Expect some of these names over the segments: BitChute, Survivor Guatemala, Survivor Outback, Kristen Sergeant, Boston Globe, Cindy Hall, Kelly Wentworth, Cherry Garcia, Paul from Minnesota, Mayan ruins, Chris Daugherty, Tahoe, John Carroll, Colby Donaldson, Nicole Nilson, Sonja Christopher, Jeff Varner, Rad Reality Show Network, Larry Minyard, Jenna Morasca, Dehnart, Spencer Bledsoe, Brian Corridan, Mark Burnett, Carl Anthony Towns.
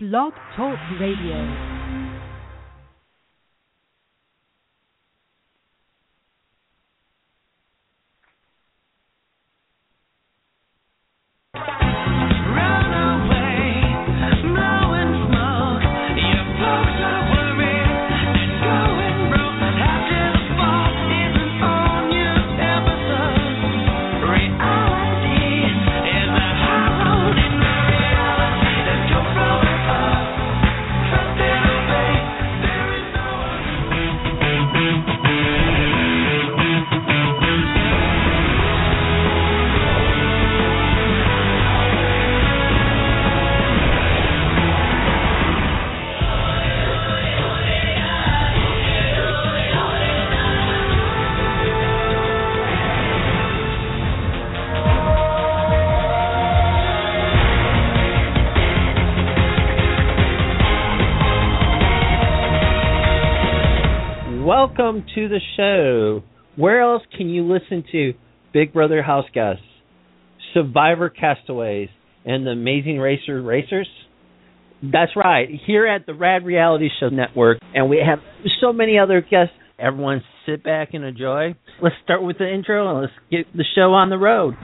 Blog Talk Radio. Welcome to the show. Where else can you listen to Big Brother House Guests, Survivor Castaways, and the Amazing Racers? That's right, here at the Rad Reality Show Network, and we have so many other guests. Everyone sit back and enjoy. Let's start with the intro and let's get the show on the road.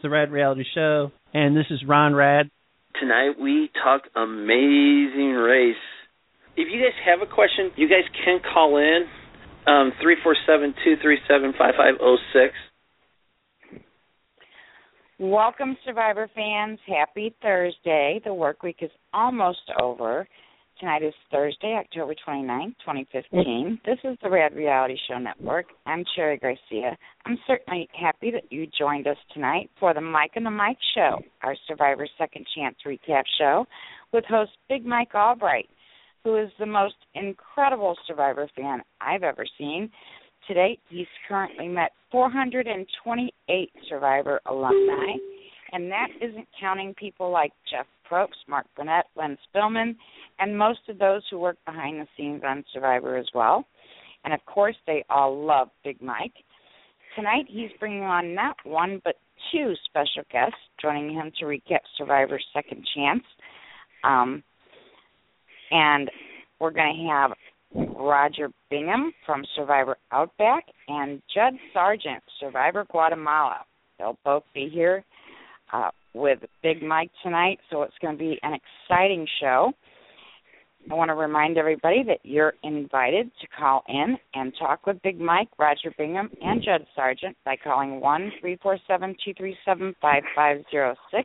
The Rad Reality Show, and this is Ron Rad. Tonight we talk Amazing Race. If you guys have a question, you guys can call in 347-237-5506. Welcome, Survivor fans. Happy Thursday. The work week is almost over. Tonight is Thursday, October 29th, 2015. This is the Rad Reality Show Network. I'm Cherry Garcia. I'm certainly happy that you joined us tonight for the Mike and the Mike Show, our Survivor Second Chance recap show with host Big Mike Albright, who is the most incredible Survivor fan I've ever seen. To date, he's currently met 428 Survivor alumni, and that isn't counting people like Jeff Probst, Mark Burnett, Lynne Spillman, and most of those who work behind the scenes on Survivor as well. And, of course, they all love Big Mike. Tonight he's bringing on not one but two special guests, joining him to recap Survivor's Second Chance. And we're going to have Rodger Bingham from Survivor Outback and Judd Sergeant, Survivor Guatemala. They'll both be here with Big Mike tonight, so it's going to be an exciting show. I want to remind everybody that you're invited to call in and talk with Big Mike, Rodger Bingham, and Judd Sergeant by calling 1-347-237-5506.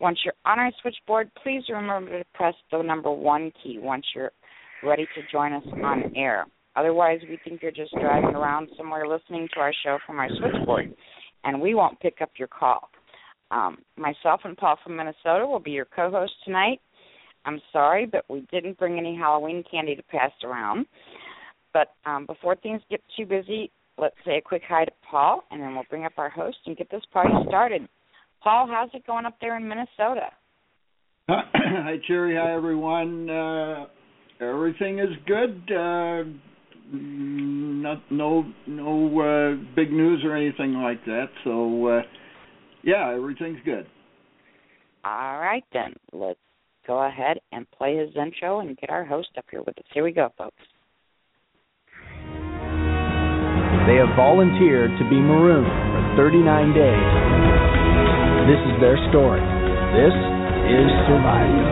Once you're on our switchboard, please remember to press the number 1 key once you're ready to join us on air. Otherwise, we think you're just driving around somewhere listening to our show from our switchboard, and we won't pick up your call. Myself and Paul from Minnesota will be your co-host tonight. I'm sorry, but we didn't bring any Halloween candy to pass around. But before things get too busy, let's say a quick hi to Paul, and then we'll bring up our host and get this party started. Paul, how's it going up there in Minnesota? Hi, Cherry. Hi, everyone. Everything is good. No big news or anything like that. So, yeah, everything's good. All right, then. Let's go ahead and play his intro and get our host up here with us. Here we go, folks. They have volunteered to be marooned for 39 days. This is their story. This is Survivor.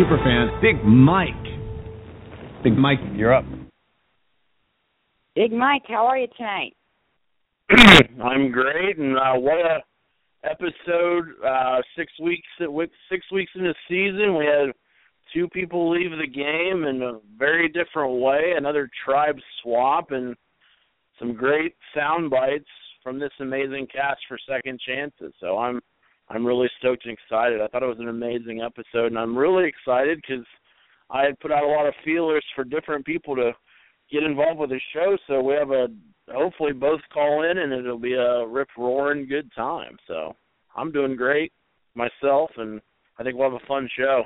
Superfan Big Mike Big Mike, you're up. Big Mike, how are you tonight? I'm great, and what a episode. 6 weeks in the season, we had two people leave the game in a very different way, another tribe swap, and some great sound bites from this amazing cast for Second Chances. So I'm really stoked and excited. I thought it was an amazing episode, and I'm really excited because I had put out a lot of feelers for different people to get involved with the show, so we have a hopefully both call in, and it'll be a rip-roaring good time. So I'm doing great myself, and I think we'll have a fun show.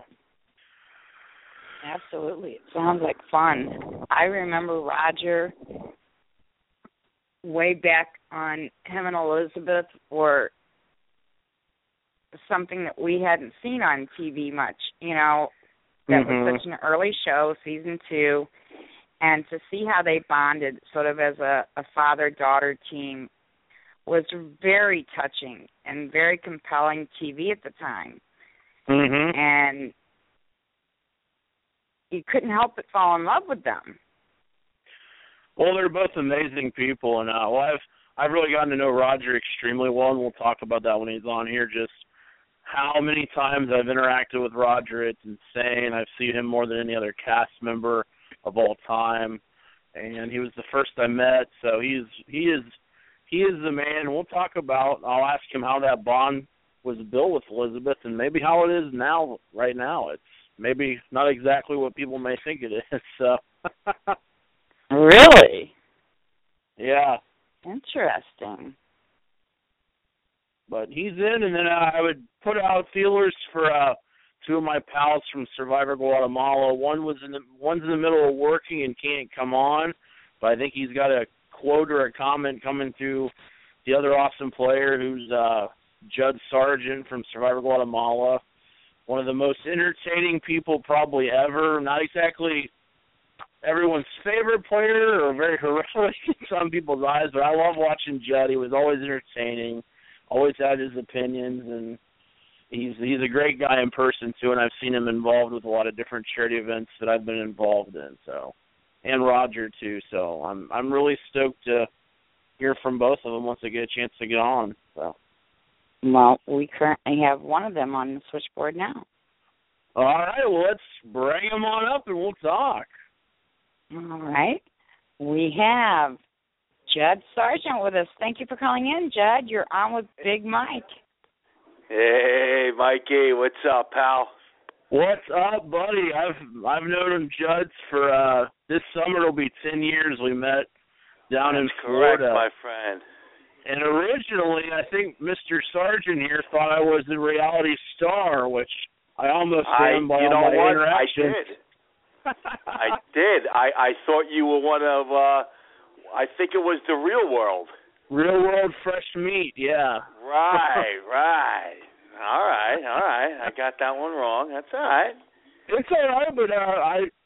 Absolutely. It sounds like fun. I remember Rodger way back on him and Elizabeth or something that we hadn't seen on TV much, you know, that was such an early show, season 2, and to see how they bonded sort of as a father-daughter team was very touching and very compelling TV at the time. Mm-hmm. And you couldn't help but fall in love with them. Well, they're both amazing people, and well, I've really gotten to know Rodger extremely well, and we'll talk about that when he's on here, just how many times I've interacted with Rodger. It's insane. I've seen him more than any other cast member of all time, and he was the first I met, so he is the man. We'll talk about, I'll ask him how that bond was built with Elizabeth and maybe how it is now, right now. It's maybe not exactly what people may think it is. So. Really? Yeah. Interesting. But he's in, and then I would put out feelers for two of my pals from Survivor Guatemala. One's in the middle of working and can't come on, but I think he's got a quote or a comment coming through the other awesome player, who's Judd Sergeant from Survivor Guatemala. One of the most entertaining people probably ever. Not exactly everyone's favorite player or very heroic in some people's eyes, but I love watching Judd. He was always entertaining, always had his opinions, and he's a great guy in person, too, and I've seen him involved with a lot of different charity events that I've been involved in, so, and Rodger, too, so I'm really stoked to hear from both of them once I get a chance to get on, so. Well, we currently have one of them on the switchboard now. All right, well, let's bring them on up and we'll talk. All right. We have Judd Sergeant with us. Thank you for calling in, Judd. You're on with Big Mike. Hey, Mikey, what's up, pal? What's up, buddy? I've known him, Judd, for this summer it'll be 10 years we met down in Florida. Correct, my friend. And originally, I think Mr. Sargent here thought I was a reality star, which I almost am by all my interactions. I did. I thought you were one of, I think it was The Real World. Real World Fresh Meat, yeah. Right. All right. I got that one wrong. That's all right. It's all right, but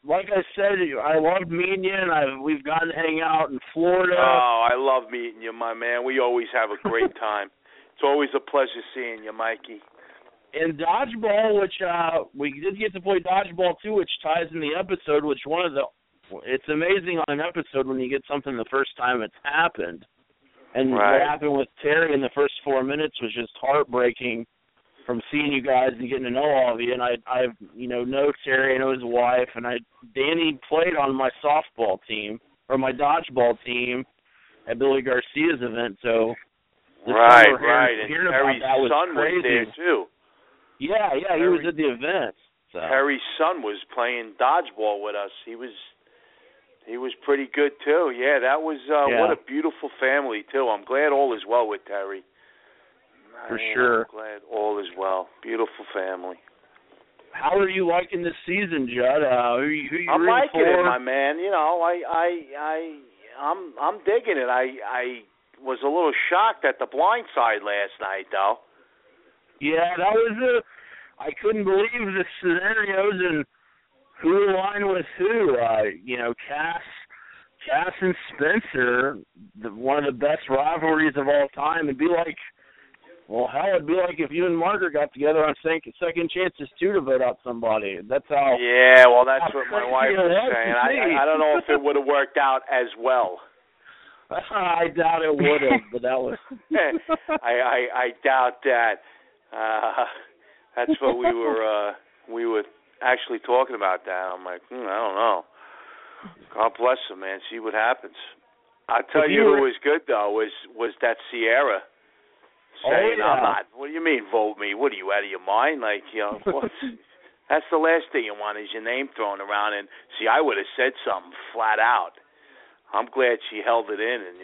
like I said, I loved meeting you, and we've gotten to hang out in Florida. Oh, I love meeting you, my man. We always have a great time. It's always a pleasure seeing you, Mikey. And dodgeball, which we did get to play dodgeball, too, which ties in the episode, which it's amazing on an episode when you get something the first time it's happened. And What happened with Terry in the first 4 minutes was just heartbreaking. From seeing you guys and getting to know all of you, and I know Terry, I know his wife, and Danny played on my softball team or my dodgeball team at Billy Garcia's event. So right, and Terry's son was there too. Yeah, Terry, he was at the event. So. Terry's son was playing dodgeball with us. He was pretty good too. Yeah, that was what a beautiful family too. I'm glad all is well with Terry. For sure. I'm glad all is well. Beautiful family. How are you liking this season, Judd? Who are you I'm liking for? It, my man. You know, I'm digging it. I was a little shocked at The Blind Side last night, though. Yeah, that was I couldn't believe the scenarios and who aligned with who. Cass and Spencer, one of the best rivalries of all time. It'd be like Well, how it'd be like if you and Margaret got together on Second Chances too to vote out somebody. That's how. Yeah, well, that's what my wife was saying. I don't know if it would have worked out as well. I doubt it would have, but that was. I doubt that. That's what we were actually talking about. That I'm like, I don't know. God bless her, man. See what happens. I'll tell you who was good though was that Sierra. Saying, oh, yeah. I'm not. What do you mean, vote me? What are you, out of your mind? Like, that's the last thing you want is your name thrown around. And see, I would have said something flat out. I'm glad she held it in, and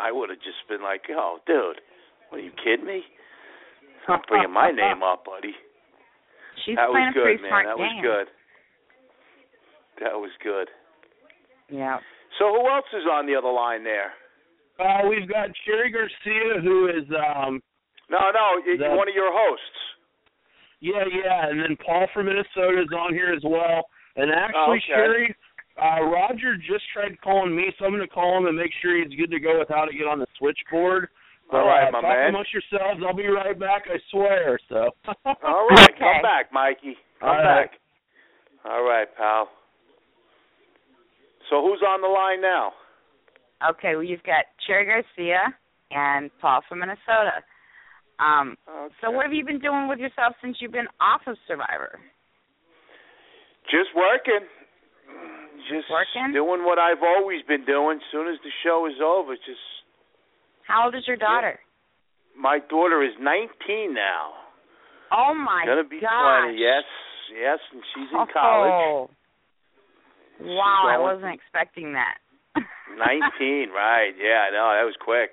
I would have just been like, oh, dude, what are you kidding me? I'm bringing my name up, buddy. She's that was good, man. That was good. That was good. Yeah. So who else is on the other line there? We've got Cherry Garcia, who is one of your hosts. Yeah, and then Paul from Minnesota is on here as well. And actually, Cherry, Roger just tried calling me, so I'm going to call him and make sure he's good to go with how to get on the switchboard. All right, my man. Talk amongst yourselves. I'll be right back, I swear. So. All right, come back, Mikey. Come back. All right, pal. So who's on the line now? Okay, well, you've got Cherry Garcia and Paul from Minnesota. So what have you been doing with yourself since you've been off of Survivor? Just working. Doing what I've always been doing. As soon as the show is over, just... How old is your daughter? Yeah. My daughter is 19 now. Oh, my gosh. She's going to be 20, yes, and she's in college. Wow, I wasn't expecting that. 19, right? Yeah, I know that was quick.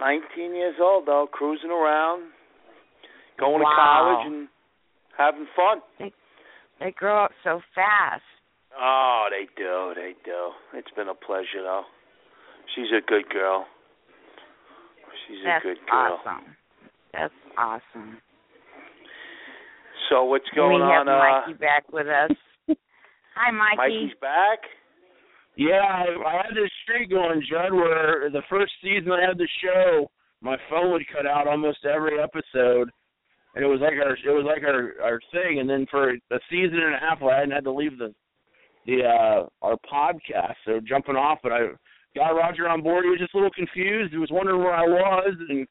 19 years old though, cruising around, going to college and having fun. They grow up so fast. Oh, they do. It's been a pleasure though. She's a good girl. That's awesome. So what's going on? We have Mikey back with us. Hi, Mikey. Mikey's back. Yeah, I had this streak going, Judd, where the first season I had the show, my phone would cut out almost every episode, and it was like our thing. And then for a season and a half, I hadn't had to leave the our podcast. So jumping off, but I got Roger on board. He was just a little confused. He was wondering where I was, and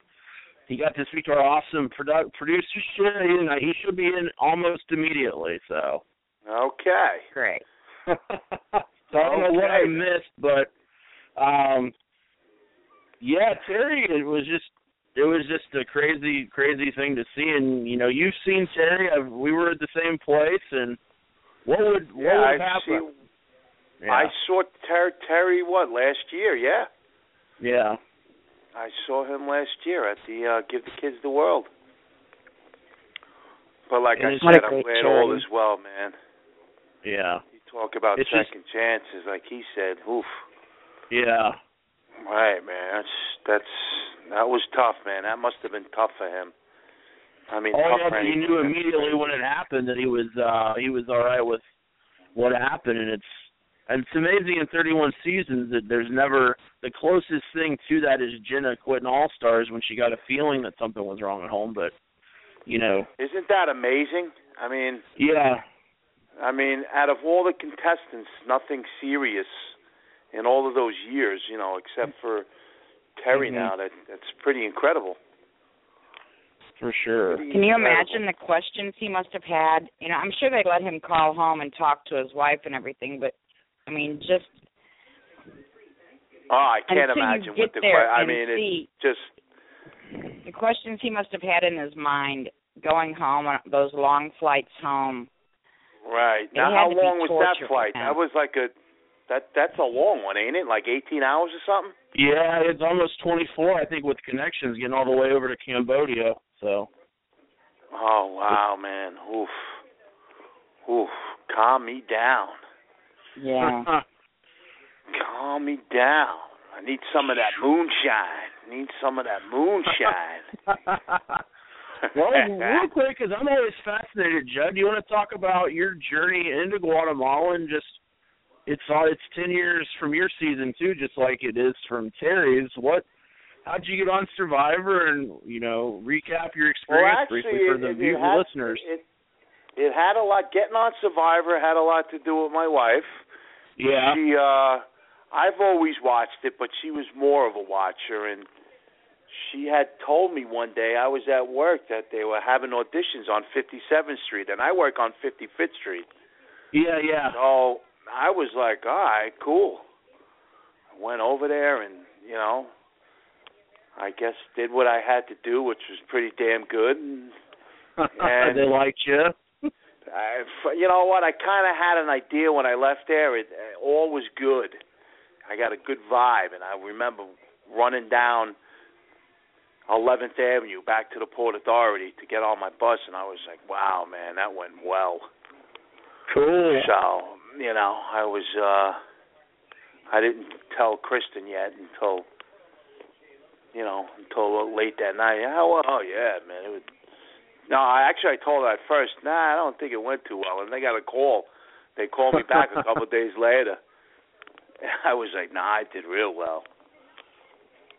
he got to speak to our awesome producer, Sherry, and he should be in almost immediately. So okay, great. So I don't know what I missed, but, Terry, it was just a crazy, crazy thing to see. And, you've seen Terry. We were at the same place. And what would happen? I saw Terry, last year? Yeah. Yeah. I saw him last year at the Give the Kids the World. But like I said, I'm glad all is well, man. Yeah. Talk about it's second chances, like he said. Oof. Yeah. Right, man. That was tough, man. That must have been tough for him. I mean, he knew immediately when it happened that he was all right with what happened, and it's amazing in 31 seasons that there's never the closest thing to that is Jenna quitting All Stars when she got a feeling that something was wrong at home, but isn't that amazing? I mean, yeah. I mean, out of all the contestants, nothing serious in all of those years, except for Terry now. That's pretty incredible. For sure. Can you imagine the questions he must have had? I'm sure they let him call home and talk to his wife and everything, but, I mean, just... Oh, I can't imagine what the... I mean, it's just... The questions he must have had in his mind going home, those long flights home. Right. Now, how long was that flight? That was like that's a long one, ain't it? Like 18 hours or something? Yeah, it's almost 24, I think, with connections getting all the way over to Cambodia. So. Oh, wow, man. Oof. Calm me down. Yeah. Calm me down. I need some of that moonshine. Well, real quick, because I'm always fascinated, Judd, do you want to talk about your journey into Guatemala and just, it's 10 years from your season, too, just like it is from Terry's. What? how'd you get on Survivor, and, you know, recap your experience briefly for the listeners. It had a lot. Getting on Survivor had a lot to do with my wife. Yeah. She, I've always watched it, but she was more of a watcher, and she had told me one day, I was at work, that they were having auditions on 57th Street, and I work on 55th Street. Yeah, yeah. So I was like, all right, cool. I went over there and, you know, I guess did what I had to do, which was pretty damn good. And they liked you? You know what? I kind of had an idea when I left there. It all was good. I got a good vibe, and I remember running down 11th Avenue back to the Port Authority to get on my bus, and I was like, wow, man, that went well. Cool. So, you know, I was, I didn't tell Kristen yet until, you know, until late that night. Oh, yeah, man. It was, no, I told her at first, nah, I don't think it went too well. And they got a call. They called me back a couple of days later. I was like, nah, I did real well.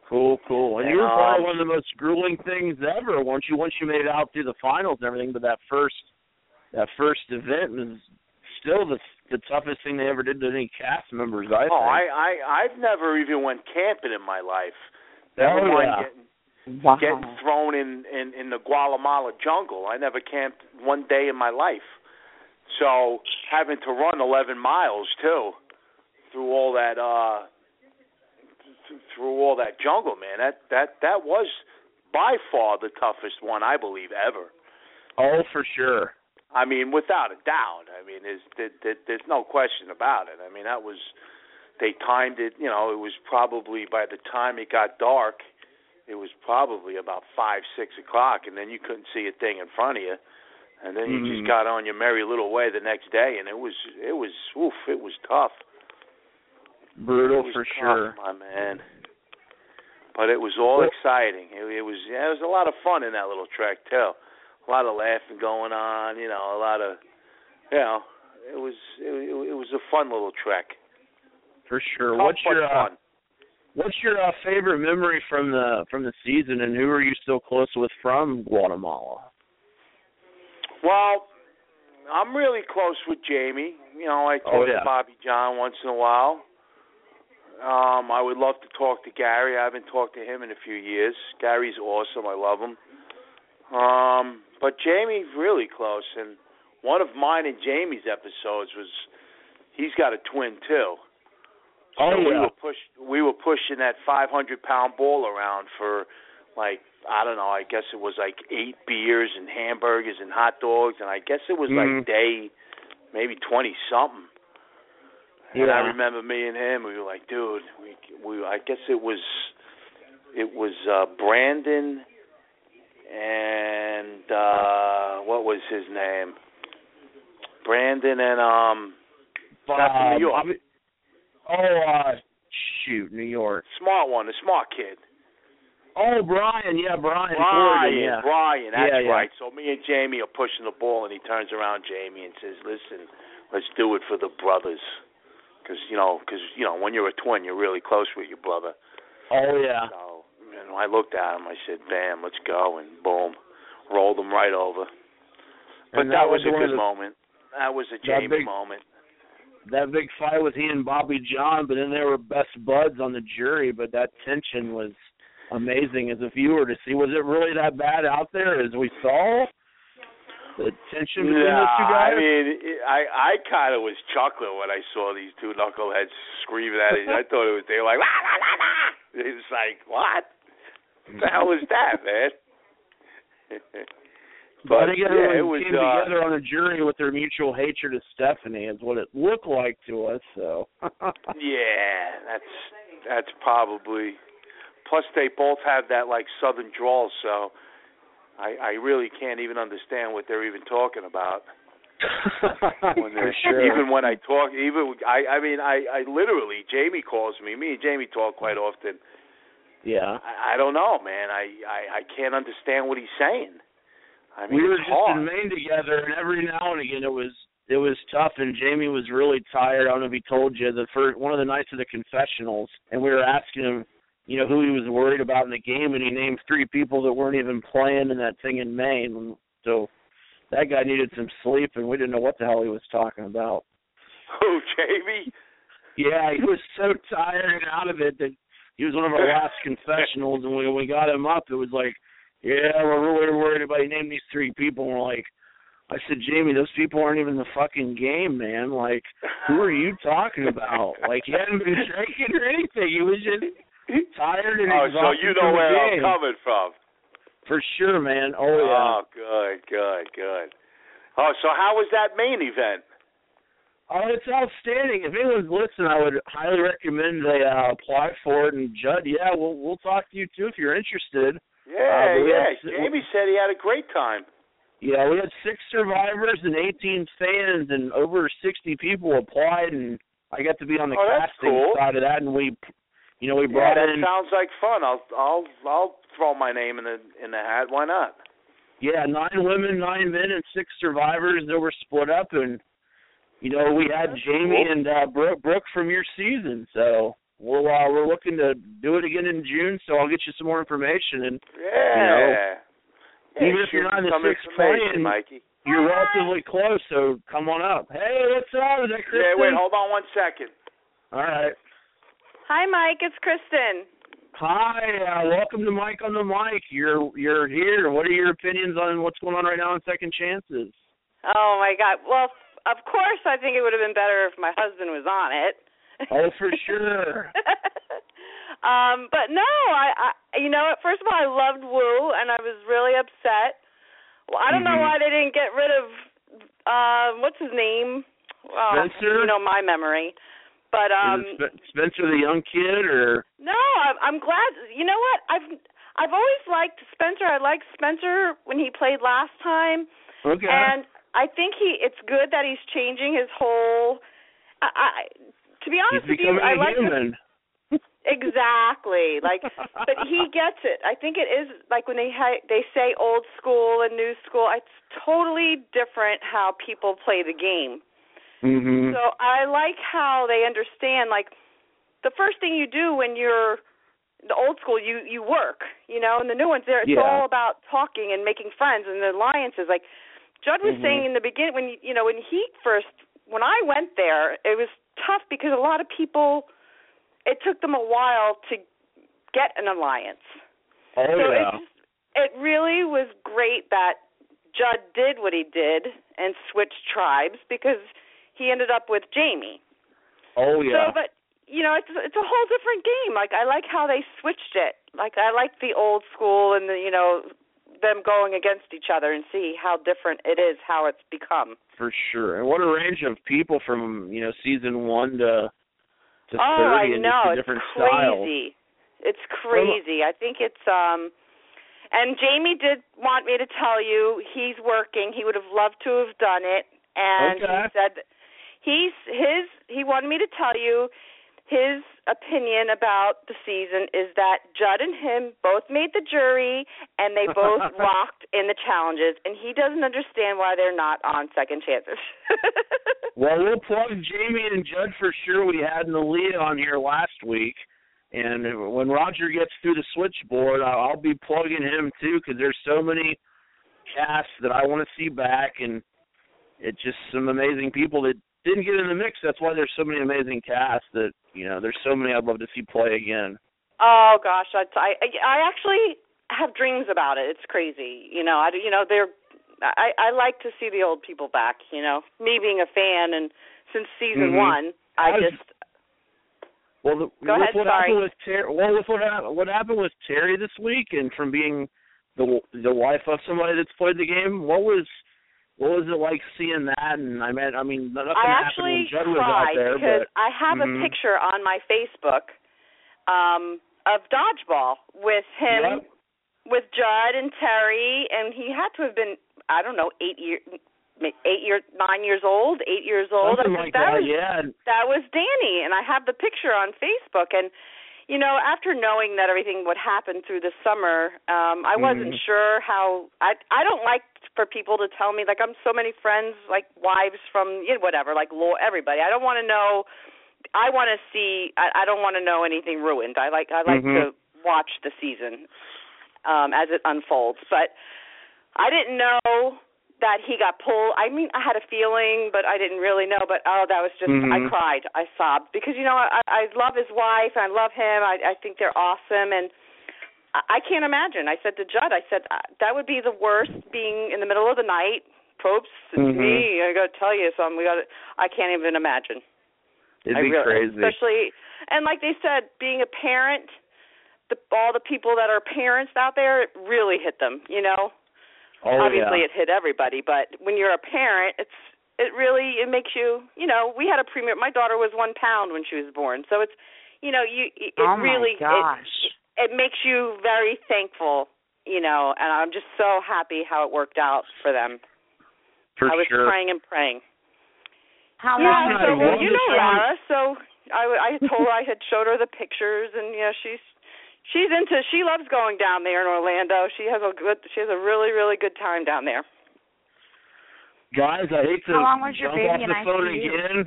Cool, cool. And you were probably one of the most grueling things ever once you made it out through the finals and everything. But that first event was still the toughest thing they ever did to any cast members, I think. Oh, I've never even went camping in my life. Never mind getting thrown in the Guatemala jungle. I never camped one day in my life. So having to run 11 miles, too, through all that jungle, man, that was by far the toughest one, I believe, ever. Oh, for sure. I mean, without a doubt. I mean, there's no question about it. I mean, that was, they timed it, you know, it was probably by the time it got dark, it was probably about 5, 6 o'clock, and then you couldn't see a thing in front of you. And then you just got on your merry little way the next day, and it was tough. Brutal for sure, my man. But it was all exciting. It was a lot of fun in that little trek too. A lot of laughing going on. You know, a lot of, you know, it was a fun little trek. For sure. What's your favorite memory from the season, and who are you still close with from Guatemala? Well, I'm really close with Jamie. You know, I talk to Bobby John once in a while. I would love to talk to Gary. I haven't talked to him in a few years. Gary's awesome. I love him. But Jamie's really close. And one of mine and Jamie's episodes was, he's got a twin too. Oh, so yeah. We were pushing that 500-pound ball around for, like, I don't know, I guess it was like 8 beers and hamburgers and hot dogs. And I guess it was like day maybe 20-something. Yeah. And I remember me and him, we were like, dude, we I guess it was Brandon and what was his name? Brandon and not from New York. New York. Smart one, the smart kid. Oh, Brian Corridan. Brian, that's right. So me and Jamie are pushing the ball, and he turns around, Jamie, and says, listen, let's do it for the brothers. Because when you're a twin, you're really close with your brother. Oh, yeah. So, and I looked at him. I said, bam, let's go. And boom, rolled him right over. But that was a good moment. That was a Jamie moment. That big fight with he and Bobby John, but then they were best buds on the jury. But that tension was amazing as a viewer to see. Was it really that bad out there as we saw? The tension between those two guys? I mean, I kind of was chuckling when I saw these two knuckleheads screaming at it. I thought it was, they were like, la, la, la, la. It was like, what? What the hell was that, man? But I think everyone came together on a journey with their mutual hatred of Stephanie is what it looked like to us. So. Yeah, that's probably. Plus, they both have that, like, southern drawl, so. I really can't even understand what they're even talking about. Even when I talk, I mean, I literally, Jamie calls me. Me and Jamie talk quite often. Yeah. I don't know, man. I can't understand what he's saying. I mean, we were just hard in Maine together, and every now and again it was tough, and Jamie was really tired. I don't know if he told you, one of the nights of the confessionals, and we were asking him, you know, who he was worried about in the game, and he named three people that weren't even playing in that thing in Maine. So that guy needed some sleep, and we didn't know what the hell he was talking about. Oh, Jamie? Yeah, he was so tired and out of it that he was one of our last confessionals, and when we got him up, it was like, yeah, we're really worried about you named these three people. And we're like, I said, Jamie, those people aren't even in the fucking game, man. Like, who are you talking about? Like, he hadn't been drinking or anything. He was just tired and exhausted. Oh, so you know where I'm coming from. For sure, man. Oh, yeah. Oh, good. Oh, so how was that main event? Oh, it's outstanding. If anyone's listening, I would highly recommend they apply for it. And Judd, yeah, we'll talk to you, too, if you're interested. Yeah. Jamie said he had a great time. Yeah, we had 6 survivors and 18 fans, and over 60 people applied, and I got to be on the casting side of that, and we, you know, we brought in. Yeah, that sounds like fun. I'll throw my name in the hat. Why not? Yeah, 9 women, 9 men, and 6 survivors that were split up, and you know we had Jamie and Brooke from your season, so we're looking to do it again in June. So I'll get you some more information, and you know. Even if you're not in the 6th playing, Mikey, you're relatively close, so come on up. Hey, what's up? Is that Kristen? Yeah, wait, hold on one second. All right. Hi, Mike. It's Kristen. Hi. Welcome to Mike on the Mic. You're here. What are your opinions on what's going on right now in Second Chances? Oh, my God. Well, of course I think it would have been better if my husband was on it. Oh, for sure. But no, I you know, first of all, I loved Wu, and I was really upset. Well, I don't know why they didn't get rid of, what's his name? Spencer? You know, my memory. But, Spencer the young kid, or? No, I'm glad. You know what? I've always liked Spencer. I liked Spencer when he played last time. Okay. And I think it's good that he's changing his whole, to be honest with you, I like him. Exactly. Like, but he gets it. I think it is, like, when they say old school and new school, it's totally different how people play the game. Mm-hmm. So I like how they understand, like, the first thing you do when you're the old school, you work, you know, and the new ones, it's all about talking and making friends and the alliances. Like, Judd was saying in the beginning, when I went there, it was tough because a lot of people – it took them a while to get an alliance. Oh, so yeah. It really was great that Judd did what he did and switched tribes because he ended up with Jamie. Oh, yeah. So, but, you know, it's a whole different game. Like, I like how they switched it. Like, I like the old school and, you know, them going against each other and see how different it is, how it's become. For sure. And what a range of people from, you know, season 1 to... I know. It's crazy. It's crazy. I think it's and Jamie did want me to tell you he's working. He would have loved to have done it, and he said he wanted me to tell you his opinion about the season is that Judd and him both made the jury, and they both rocked in the challenges, and he doesn't understand why they're not on Second Chances. Well, we'll plug Jamie and Judd for sure. We had Nalia on here last week, and when Rodger gets through the switchboard, I'll be plugging him too because there's so many casts that I want to see back, and it's just some amazing people that didn't get in the mix. That's why there's so many amazing casts that, you know, there's so many I'd love to see play again. Oh, gosh. I actually have dreams about it. It's crazy. You know, I like to see the old people back, you know, me being a fan. And since season one, what happened with Terry this week, and from being the wife of somebody that's played the game, what was it like seeing that? And I mean, nothing happened when Judd was out there. Because I have a picture on my Facebook of dodgeball with him, with Judd and Terry, and he had to have been, I don't know, 9 years old. Something like that, yeah. That was Danny, and I have the picture on Facebook. And, you know, after knowing that everything would happen through the summer, I wasn't sure how – I don't like for people to tell me, like, I'm so many friends, like wives from, you know, whatever, like everybody. I don't want to know I want to see. I don't want to know anything ruined. I like to watch the season as it unfolds. But I didn't know that he got pulled. I mean, I had a feeling, but I didn't really know. But that was just I cried. I sobbed because you know I love his wife. And I love him. I think they're awesome, and I can't imagine. I said to Judd, I said that would be the worst, being in the middle of the night. Probes, it's me. I gotta tell you something. I can't even imagine. It'd be crazy, especially and like they said, being a parent. All the people that are parents out there, it really hit them. You know, obviously it hit everybody, but when you're a parent, it really makes you. You know, we had a premiere. My daughter was 1 pound when she was born, so it's it makes you very thankful. You know, and I'm just so happy how it worked out for them. For I was crying and praying. You know Lara, so I told her I had showed her the pictures, and yeah, she's into. She loves going down there in Orlando. She has a really really good time down there. Guys, I hate to jump off the phone again.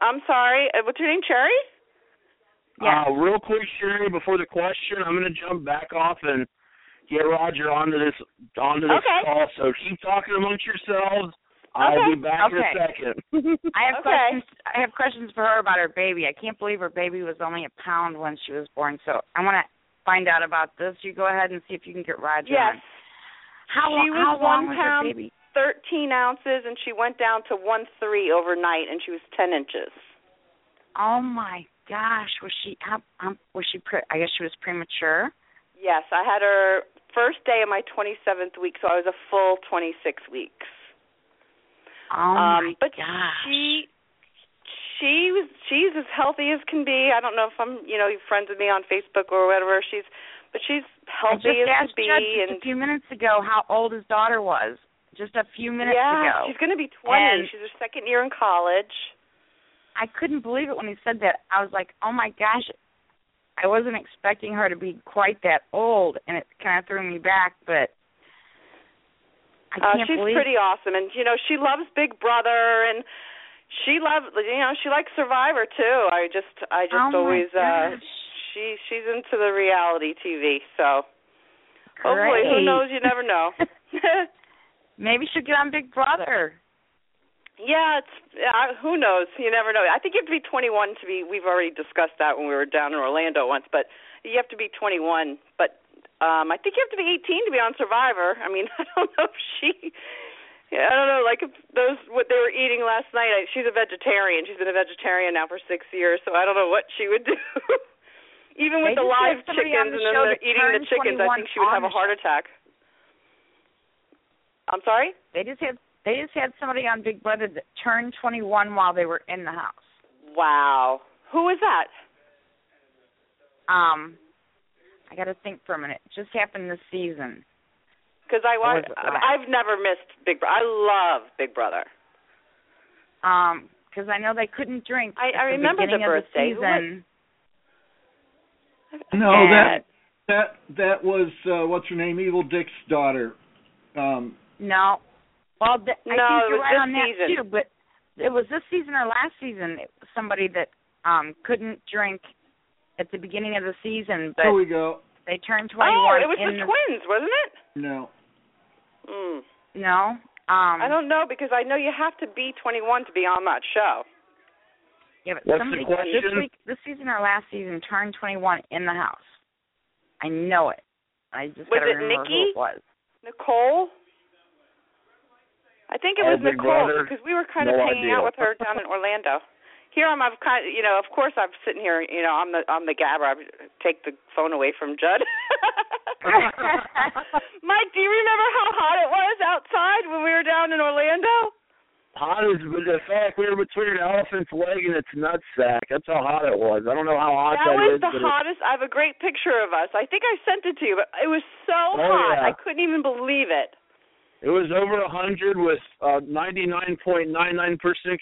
I'm sorry. What's your name, Cherry? Yeah. Real quick, Cherry, before the question, I'm going to jump back off and. Get Rodger onto this call, so keep talking amongst yourselves. I'll be back in a second. I have questions for her about her baby. I can't believe her baby was only 1 pound when she was born, so I want to find out about this. You go ahead and see if you can get Rodger on. How long was her baby? 13 ounces, and she went down to 1.3 overnight, and she was 10 inches. Oh, my gosh. I guess she was premature? Yes, I had her first day of my 27th week, so I was a full 26 weeks. Oh my gosh! She's as healthy as can be. I don't know if you're friends with me on Facebook or whatever. She's healthy as can be. I just asked Judd a few minutes ago how old his daughter was. Just a few minutes ago. Yeah, she's going to be 20. And she's her second year in college. I couldn't believe it when he said that. I was like, oh my gosh. I wasn't expecting her to be quite that old, and it kind of threw me back, but I can't believe. She's pretty awesome, and, you know, she loves Big Brother, and she likes Survivor, too. I just always, she's into the reality TV, so hopefully, who knows, you never know. Maybe she'll get on Big Brother. Yeah, who knows? You never know. I think you have to be 21 to be. We've already discussed that when we were down in Orlando once, but you have to be 21. But I think you have to be 18 to be on Survivor. I mean, I don't know if I don't know, like if what they were eating last night. She's a vegetarian. She's been a vegetarian now for 6 years, so I don't know what she would do. Even with the live chickens and then they're eating the chickens, I think she would have a heart attack. I'm sorry? They just had somebody on Big Brother that turned 21 while they were in the house. Wow. Who was that? I got to think for a minute. It just happened this season. Because I've never missed Big Brother. I love Big Brother. Because I know they couldn't drink. I remember the birthday. That was what's her name? Evil Dick's daughter. No. Well, I think you're right on that, too, but it was this season or last season, somebody that couldn't drink at the beginning of the season. But there we go. They turned 21. Oh, it was the twins, wasn't it? No. Mm. No? I don't know, because I know you have to be 21 to be on that show. Yeah, but somebody this season or last season turned 21 in the house. I know it. I just got to remember who it was. Nicole? I think it was Nicole because we were kind of hanging out with her down in Orlando. Here I'm kind of, of course I'm sitting here, I'm the gabber. I take the phone away from Judd. Mike, do you remember how hot it was outside when we were down in Orlando? Hot as the fact we were between an elephant's leg and its nutsack. That's how hot it was. I don't know how hot that was. That was the hottest. I have a great picture of us. I think I sent it to you, but it was so hot. Yeah. I couldn't even believe it. It was over 100 with 99.99%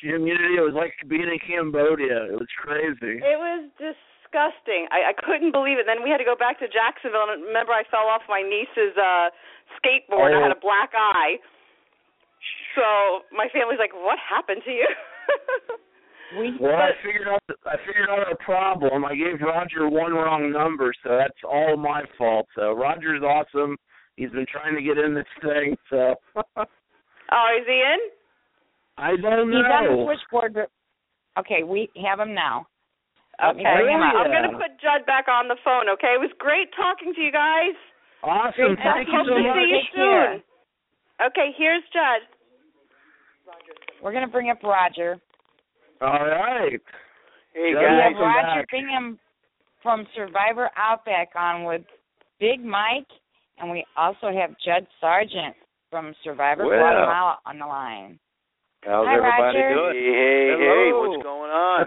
humidity. It was like being in Cambodia. It was crazy. It was disgusting. I couldn't believe it. Then we had to go back to Jacksonville. And remember, I fell off my niece's skateboard. I had a black eye. So my family's like, what happened to you? Well, I figured out our problem. I gave Rodger one wrong number, so that's all my fault. So Rodger's awesome. He's been trying to get in this thing. So. Oh, is he in? I don't know. He's on the switchboard. Okay, we have him now. Okay, I'm going to put Judd back on the phone. Okay, it was great talking to you guys. Awesome. Thank you so much. See you soon. Okay, here's Judd. We're going to bring up Rodger. All right. Hey, guys. We have Rodger Bingham from Survivor Outback on with Big Mike, and we also have Judd Sergeant from Survivor Guatemala on the line. How's everybody doing? Hey, hey, what's going on?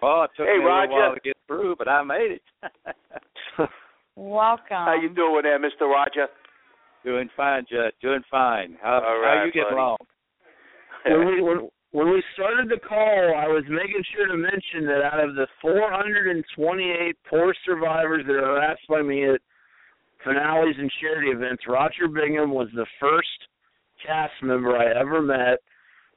Well, it took me a little while to get through, but I made it. Welcome. How you doing there, Mr. Rodger? Doing fine, Judd. Doing fine. How are you getting along? When we started the call, I was making sure to mention that out of the 428 poor survivors that are asked by me at finales and charity events, Rodger Bingham was the first cast member I ever met,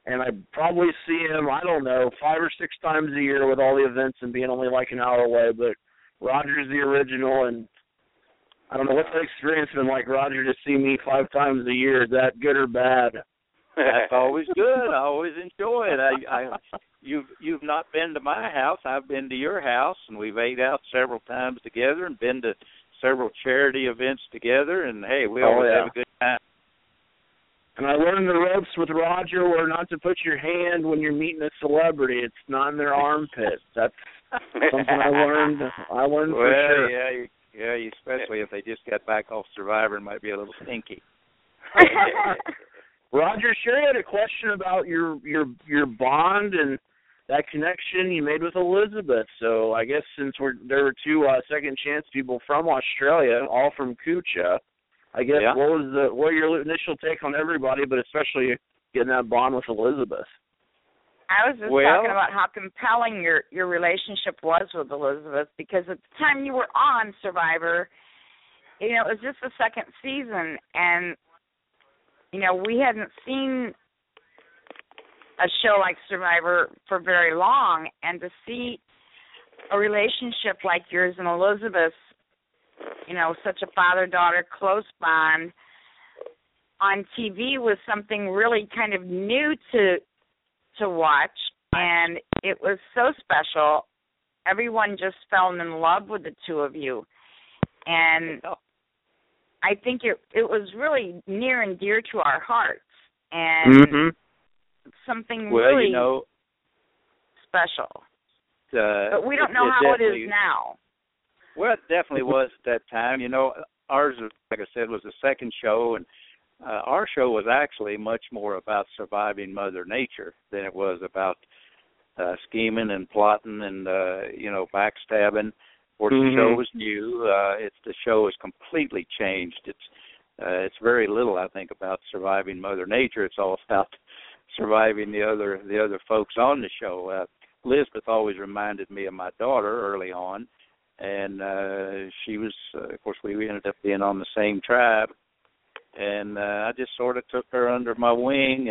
and I probably see him, I don't know, 5 or 6 times a year with all the events and being only like an hour away, but Rodger's the original, and I don't know what's that experience been like, Rodger, to see me 5 times a year. Is that good or bad? That's always good. I always enjoy it. You've not been to my house. I've been to your house, and we've ate out several times together and been to several charity events together, and, hey, we always have a good time. And I learned the ropes with Rodger where not to put your hand when you're meeting a celebrity. It's not in their armpit. That's something I learned for sure. Yeah, especially if they just got back off Survivor and might be a little stinky. Rodger, Sherry had a question about your bond and that connection you made with Elizabeth. So I guess since there were 2 second chance people from Australia, all from Kucha, I guess what was your initial take on everybody, but especially getting that bond with Elizabeth? I was just talking about how compelling your relationship was with Elizabeth, because at the time you were on Survivor, you know, it was just the second season, and you know, we hadn't seen a show like Survivor for very long, and to see a relationship like yours and Elizabeth's, you know, such a father-daughter close bond on TV was something really kind of new to watch, and it was so special. Everyone just fell in love with the two of you, and I think it was really near and dear to our hearts, and something really special. But we don't know how it is now. Well, it definitely was at that time. You know, ours, like I said, was the second show, and our show was actually much more about surviving Mother Nature than it was about scheming and plotting and, you know, backstabbing. Or the show was new. The show has completely changed. It's very little, I think, about surviving Mother Nature. It's all about surviving the other folks on the show. Elizabeth always reminded me of my daughter early on, and she was, of course, we ended up being on the same tribe, and I just sort of took her under my wing,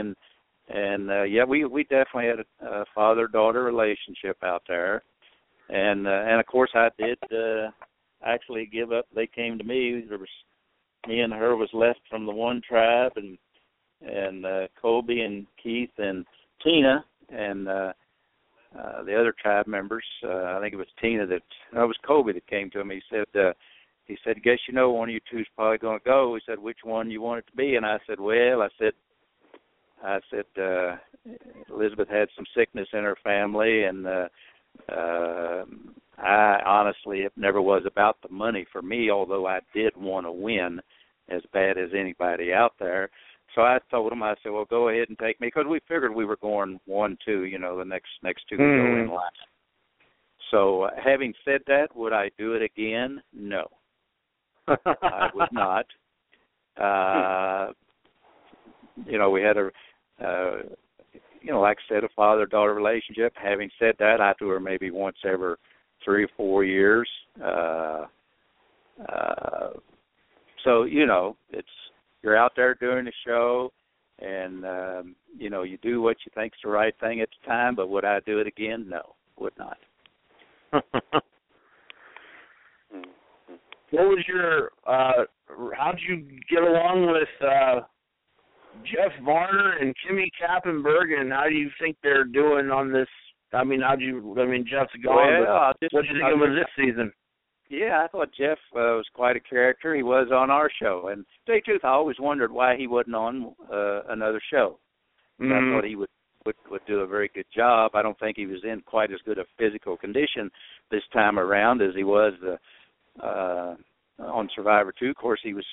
and we definitely had a father-daughter relationship out there. And of course, I did actually give up. They came to me. Me and her was left from the one tribe, and Colby and Keith and Tina and the other tribe members. I think it was Tina it was Colby that came to me. He said, "Guess you know one of you two's probably going to go." He said, "Which one you want it to be?" And I said, "Well, Elizabeth had some sickness in her family, and." I honestly, it never was about the money for me, although I did want to win as bad as anybody out there. So I told him, I said, well, go ahead and take me, because we figured we were going 1-2, you know, the next two would go in line. So having said that, would I do it again? No, I would not. You know, we had you know, like I said, a father-daughter relationship. Having said that, I do her maybe once every 3 or 4 years. So, you know, you're out there doing the show. And, you know, you do what you think's the right thing at the time, but would I do it again? No, would not. What was your how did you get along with Jeff Varner and Kimmy Kappenberg, and how do you think they're doing on this? I mean, Jeff's gone. Well, what did you think of this season? Yeah, I thought Jeff was quite a character. He was on our show, and to tell you the truth, I always wondered why he wasn't on another show. Mm-hmm. I thought he would do a very good job. I don't think he was in quite as good a physical condition this time around as he was on Survivor 2. Of course, he was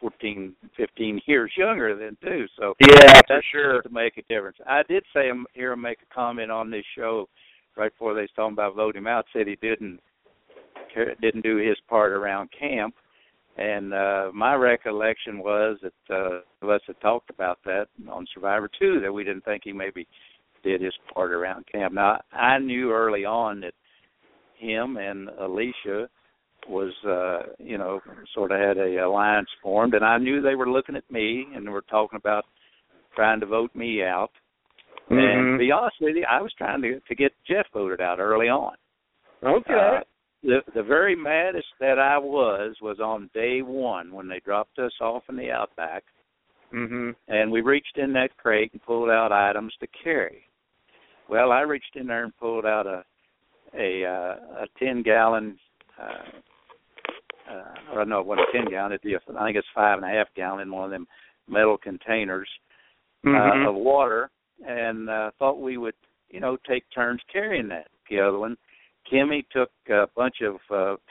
14, 15 years younger then, too. So yeah, that's sure to make a difference. I did say hear him make a comment on this show right before they was talking about voting him out, said he didn't do his part around camp. And my recollection was that Celeste had talked about that on Survivor 2, that we didn't think he maybe did his part around camp. Now, I knew early on that him and Alicia was, you know, sort of had an alliance formed, and I knew they were looking at me and were talking about trying to vote me out. Mm-hmm. And to be honest with you, I was trying to get Jeff voted out early on. Okay. The very maddest that I was on day one when they dropped us off in the Outback, mm-hmm. and we reached in that crate and pulled out items to carry. Well, I reached in there and pulled out a 10-gallon, I don't know, it wasn't a 10-gallon, I think it's 5.5-gallon, one of them metal containers mm-hmm. Of water, and thought we would, you know, take turns carrying that. The other one, Kimmy took a bunch of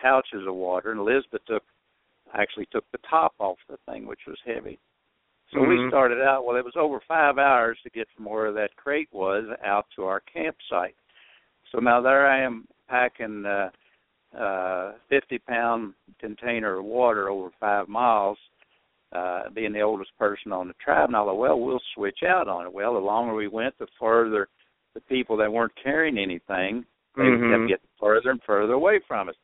pouches of water, and Elizabeth actually took the top off the thing, which was heavy. So mm-hmm. we started out, well, it was over 5 hours to get from where that crate was out to our campsite. So now there I am packing a 50-pound container of water over 5 miles, being the oldest person on the tribe. And I thought, well, we'll switch out on it. Well, the longer we went, the further the people that weren't carrying anything, they mm-hmm. kept getting further and further away from us.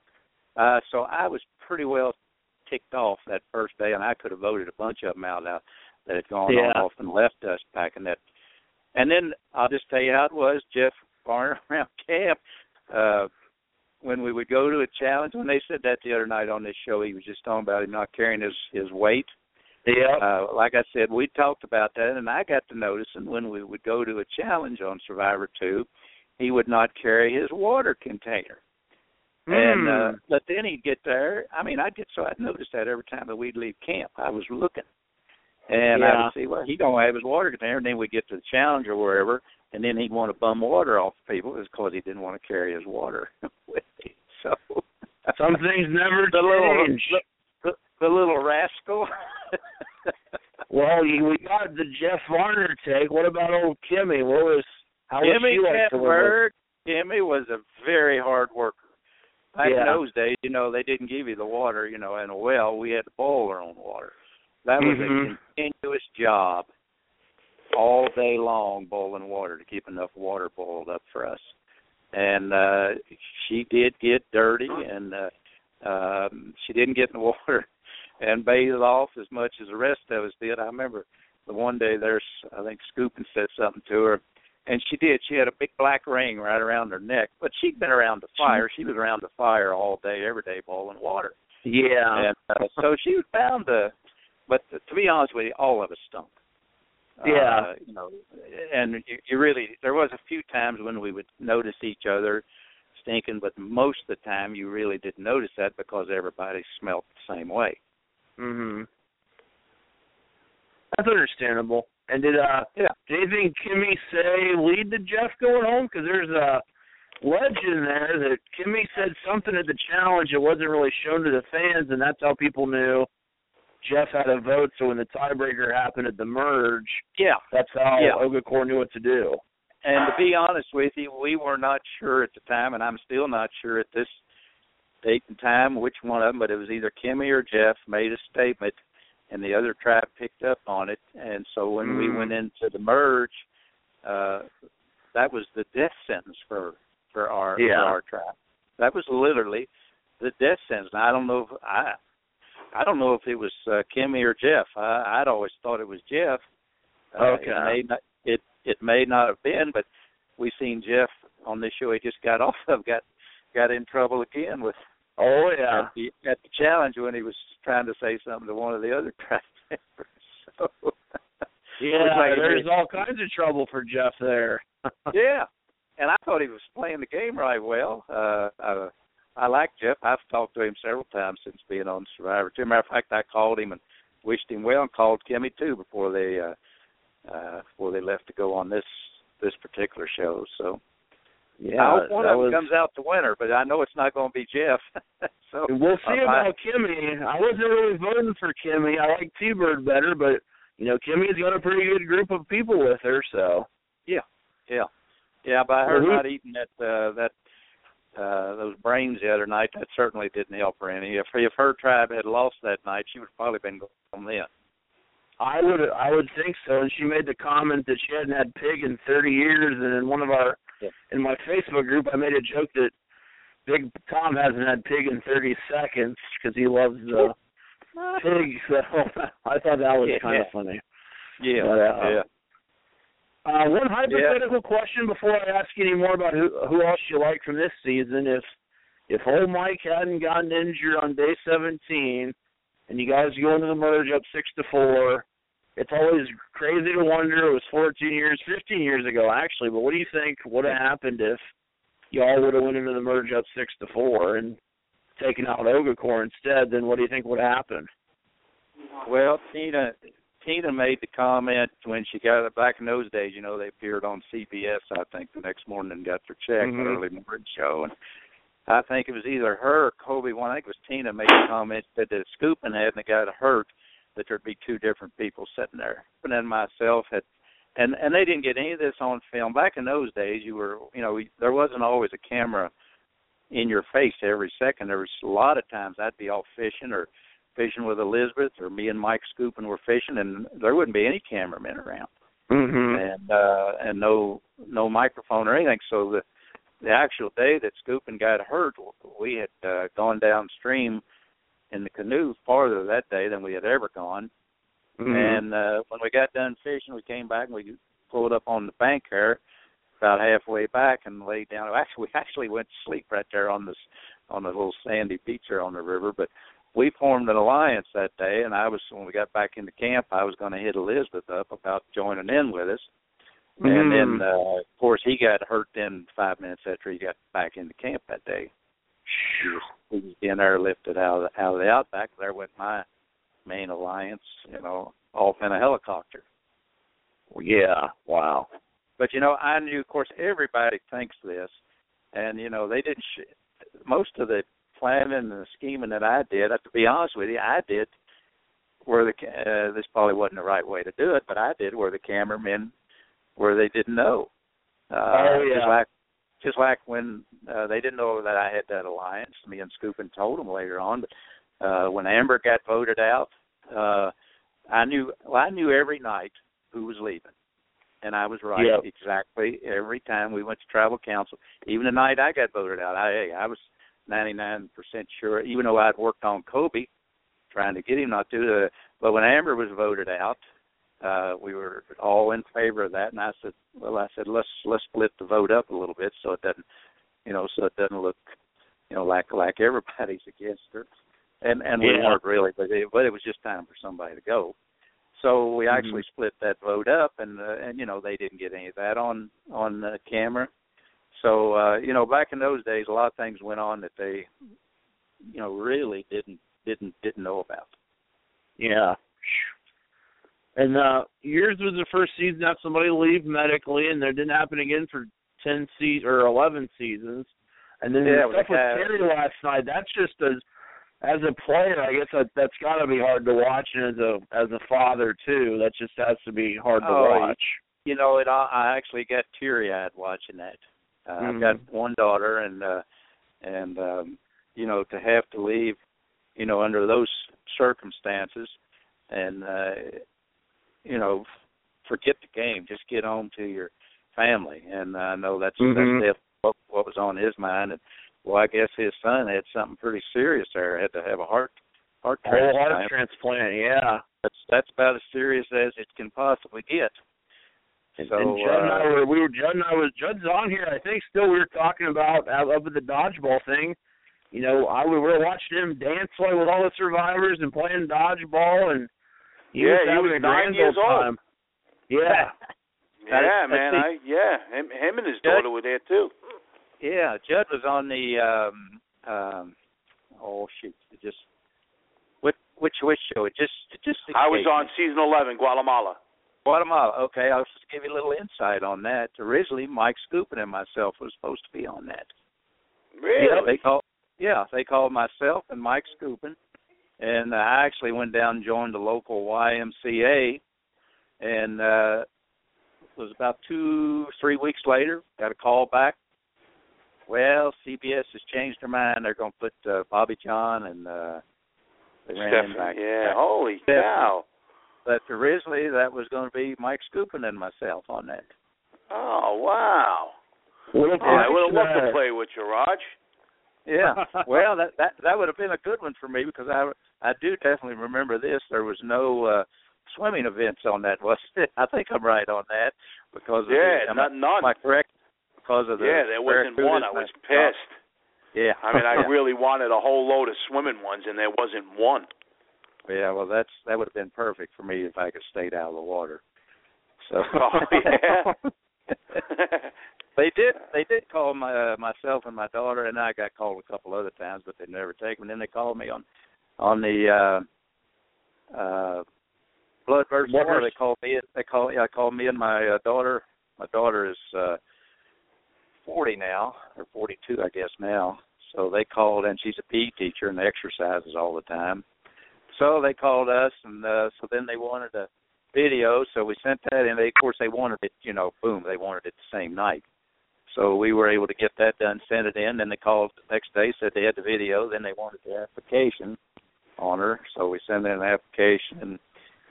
So I was pretty well ticked off that first day, and I could have voted a bunch of them out now that had gone on off and left us back in that. And then I'll just tell you how it was, Jeff Varner around camp. When we would go to a challenge, when they said that the other night on this show, he was just talking about him not carrying his weight. Yeah. Like I said, we talked about that, and I got to noticing when we would go to a challenge on Survivor 2, he would not carry his water container. And but then he'd get there. I mean, I'd notice that every time that we'd leave camp. I was looking. And I would see, well, he don't have his water container. And then we'd get to the challenge or wherever, and then he'd want to bum water off people. It was because he didn't want to carry his water with him. So some things never change. The little rascal. Well, we got the Jeff Varner take. What about old Kimmy? What was... Kimmy Kappenberg, Kimmy was a very hard worker. Back in those days, you know, they didn't give you the water, you know, in a well. We had to boil our own water. That was mm-hmm. a continuous job all day long, boiling water to keep enough water boiled up for us. And she did get dirty, and she didn't get in the water and bathe it off as much as the rest of us did. I remember the one day there, I think Skupin said something to her. And she did. She had a big black ring right around her neck. But she'd been around the fire. She was around the fire all day, every day, boiling water. Yeah. And, so she was bound to, but to be honest with you, all of us stunk. Yeah. You know, and you really, there was a few times when we would notice each other stinking, but most of the time you really didn't notice that because everybody smelled the same way. Mm-hmm. That's understandable. And did anything Kimmy say lead to Jeff going home? Because there's a legend there that Kimmy said something at the challenge that wasn't really shown to the fans, and that's how people knew Jeff had a vote. So when the tiebreaker happened at the merge, that's how Okafor knew what to do. And to be honest with you, we were not sure at the time, and I'm still not sure at this date and time which one of them, but it was either Kimmy or Jeff made a statement, and the other tribe picked up on it. And so when we went into the merge, that was the death sentence for our tribe. That was literally the death sentence. Now, I don't know if it was Kimmy or Jeff. I'd always thought it was Jeff, Okay. It may not have been, but we've seen Jeff on this show he just got off of got in trouble again with. Oh yeah. At the challenge when he was trying to say something to one of the other cast members. So, yeah, there's all kinds of trouble for Jeff there. Yeah, and I thought he was playing the game right well. I like Jeff. I've talked to him several times since being on Survivor. As a matter of fact, I called him and wished him well, and called Kimmy too before they left to go on this particular show. So. Yeah, I hope one of them comes out the winner, but I know it's not going to be Jeff. So we'll see about Kimmy. I wasn't really voting for Kimmy. I like T-Bird better, but Kimmy's got a pretty good group of people with her. So yeah. By her not eating those brains the other night, that certainly didn't help her any. If her tribe had lost that night, she would have probably been going home then. I would think so. And she made the comment that she hadn't had pig in 30 years, and in one of our. Yeah. In my Facebook group, I made a joke that Big Tom hasn't had pig in 30 seconds because he loves the pig. So I thought that was kind of funny. Yeah. But, one hypothetical question before I ask you any more about who else you like from this season. If old Mike hadn't gotten injured on day 17 and you guys go into the merge up 6-4, it's always crazy to wonder. It was 15 years ago, actually. But what do you think would have happened if y'all would have went into the merge up 6-4 and taken out Okafor instead? Then what do you think would have happened? Well, Tina made the comment when she got it back in those days. They appeared on CBS, I think, the next morning and got their check early morning show. And I think it was either her or Colby. One, I think it was Tina made the comment that Skupin hadn't got hurt, that there'd be two different people sitting there. And then myself and they didn't get any of this on film. Back in those days, there wasn't always a camera in your face every second. There was a lot of times I'd be off fishing or fishing with Elizabeth, or me and Mike Skupin were fishing, and there wouldn't be any cameramen around, and no microphone or anything. So the actual day that Skupin got hurt, we had gone downstream in the canoe farther that day than we had ever gone. And when we got done fishing, we came back and we pulled up on the bank there about halfway back and laid down. We actually went to sleep right there on the little sandy beach there on the river. But we formed an alliance that day, and when we got back into camp, I was going to hit Elizabeth up about joining in with us. And then, of course, he got hurt then 5 minutes after he got back into camp that day. He was in there, lifted out of the outback. There went my main alliance, off in a helicopter. Yeah, wow. But, I knew, of course, everybody thinks this. And, they didn't most of the planning and the scheming that I did, to be honest with you, I did where this probably wasn't the right way to do it, but I did where the cameramen, where they didn't know. Just like when they didn't know that I had that alliance, me and Skupin told them later on. But when Amber got voted out, I knew every night who was leaving, and I was right exactly every time we went to tribal council. Even the night I got voted out, I was 99% sure. Even though I'd worked on Kobe, trying to get him not to, but when Amber was voted out, we were all in favor of that, and I said, let's split the vote up a little bit so it doesn't, look, like everybody's against her, and we weren't really, but it was just time for somebody to go, so we actually split that vote up, and they didn't get any of that on camera, so back in those days a lot of things went on that they, really didn't know about. Yeah. And yours was the first season to have somebody leave medically, and that didn't happen again for 11 seasons. And then the stuff with Terry last night, that's just as a player, I guess that's got to be hard to watch, and as a father too, that just has to be hard to watch. I actually got teary-eyed watching that. I've got one daughter, and to have to leave, under those circumstances, and. Forget the game. Just get home to your family. And I know that's what was on his mind. And, well, I guess his son had something pretty serious there. Had to have a heart transplant. A heart transplant, yeah. That's about as serious as it can possibly get. And Judd and I Judd's on here, I think. Still, we were talking about up with the dodgeball thing. You know, we were watching him dance play with all the survivors and playing dodgeball, and he was 9 years old. Yeah, man. Him and his daughter were there too. Yeah, Judd was on the which show? I was on season 11, Guatemala. Okay, I'll just give you a little insight on that. Originally, Mike Skupin and myself was supposed to be on that. Really? Yeah, they called myself and Mike Skupin, and I actually went down and joined the local YMCA, and it was about 2-3 weeks later, got a call back. Well, CBS has changed their mind. They're going to put Bobby John and they ran him back. Yeah, holy cow. But originally, that was going to be Mike Skupin and myself on that. Oh, wow. I would have loved to play with you, Raj. Yeah. Well, that would have been a good one for me because I do definitely remember this. There was no swimming events on that, was it? I think I'm right on that. Because of none. Am I correct? Because of the there wasn't one. I was pissed. Yeah. I mean, I really wanted a whole load of swimming ones, and there wasn't one. Yeah, well, that would have been perfect for me if I could stayed out of the water. So, They did call myself and my daughter, and I got called a couple other times, but they never take them. And then they called me on the blood versus water. They called me. I called me and my daughter. My daughter is 40 now, or 42, I guess now. So they called, and she's a PE teacher and exercises all the time. So they called us, and so then they wanted a video, so we sent that in. Of course, they wanted it, they wanted it the same night. So we were able to get that done, sent it in, then they called the next day, said they had the video, then they wanted the application on her, so we sent in an application.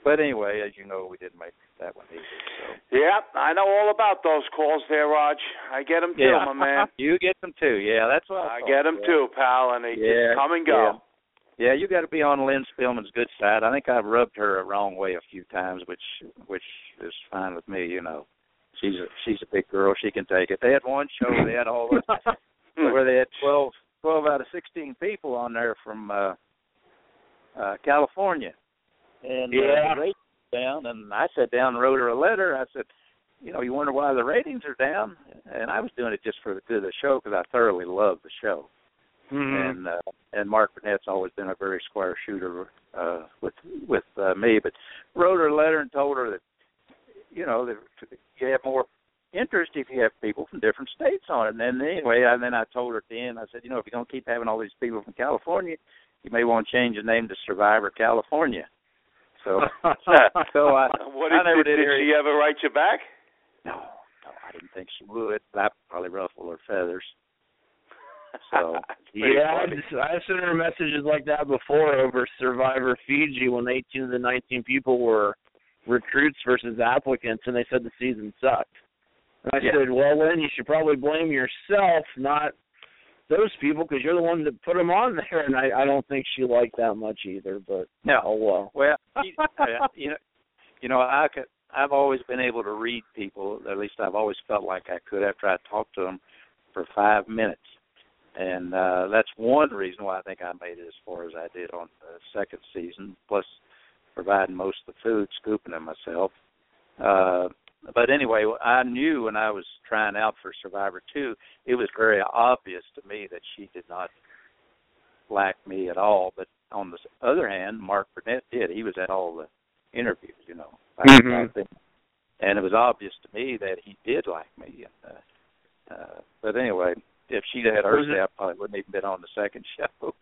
But anyway, as you know, we didn't make that one either. So. Yeah, I know all about those calls there, Raj. I get them too, my man. You get them too, that's what I get them too, pal, and they just come and go. Yeah. Yeah, you got to be on Lynn Spillman's good side. I think I've rubbed her a wrong way a few times, which is fine with me. She's a big girl. She can take it. They had one show they had all where they had 12 out of 16 people on there from California, and the ratings were down. And I sat down and wrote her a letter. I said, you wonder why the ratings are down, and I was doing it just for the good of the show because I thoroughly loved the show. Mm-hmm. And Mark Burnett's always been a very square shooter with me, but wrote her a letter and told her that that you have more interest if you have people from different states on it. And then anyway, and then I told her at the end, I said, if you're going to keep having all these people from California, you may want to change the name to Survivor California. So, did she ever write you back? No, I didn't think she would. I probably ruffled her feathers. So I've sent her messages like that before over Survivor Fiji when 18 of the 19 people were recruits versus applicants, and they said the season sucked. And I said, well, Lynn, you should probably blame yourself, not those people, because you're the one that put them on there, and I don't think she liked that much either. But well, I've always been able to read people. At least I've always felt like I could after I talked to them for 5 minutes. And that's one reason why I think I made it as far as I did on the second season, plus providing most of the food, scooping it myself. But anyway, I knew when I was trying out for Survivor 2, it was very obvious to me that she did not like me at all. But on the other hand, Mark Burnett did. He was at all the interviews, mm-hmm. And it was obvious to me that he did like me. But anyway... If she'd had her say, I probably wouldn't even been on the second show.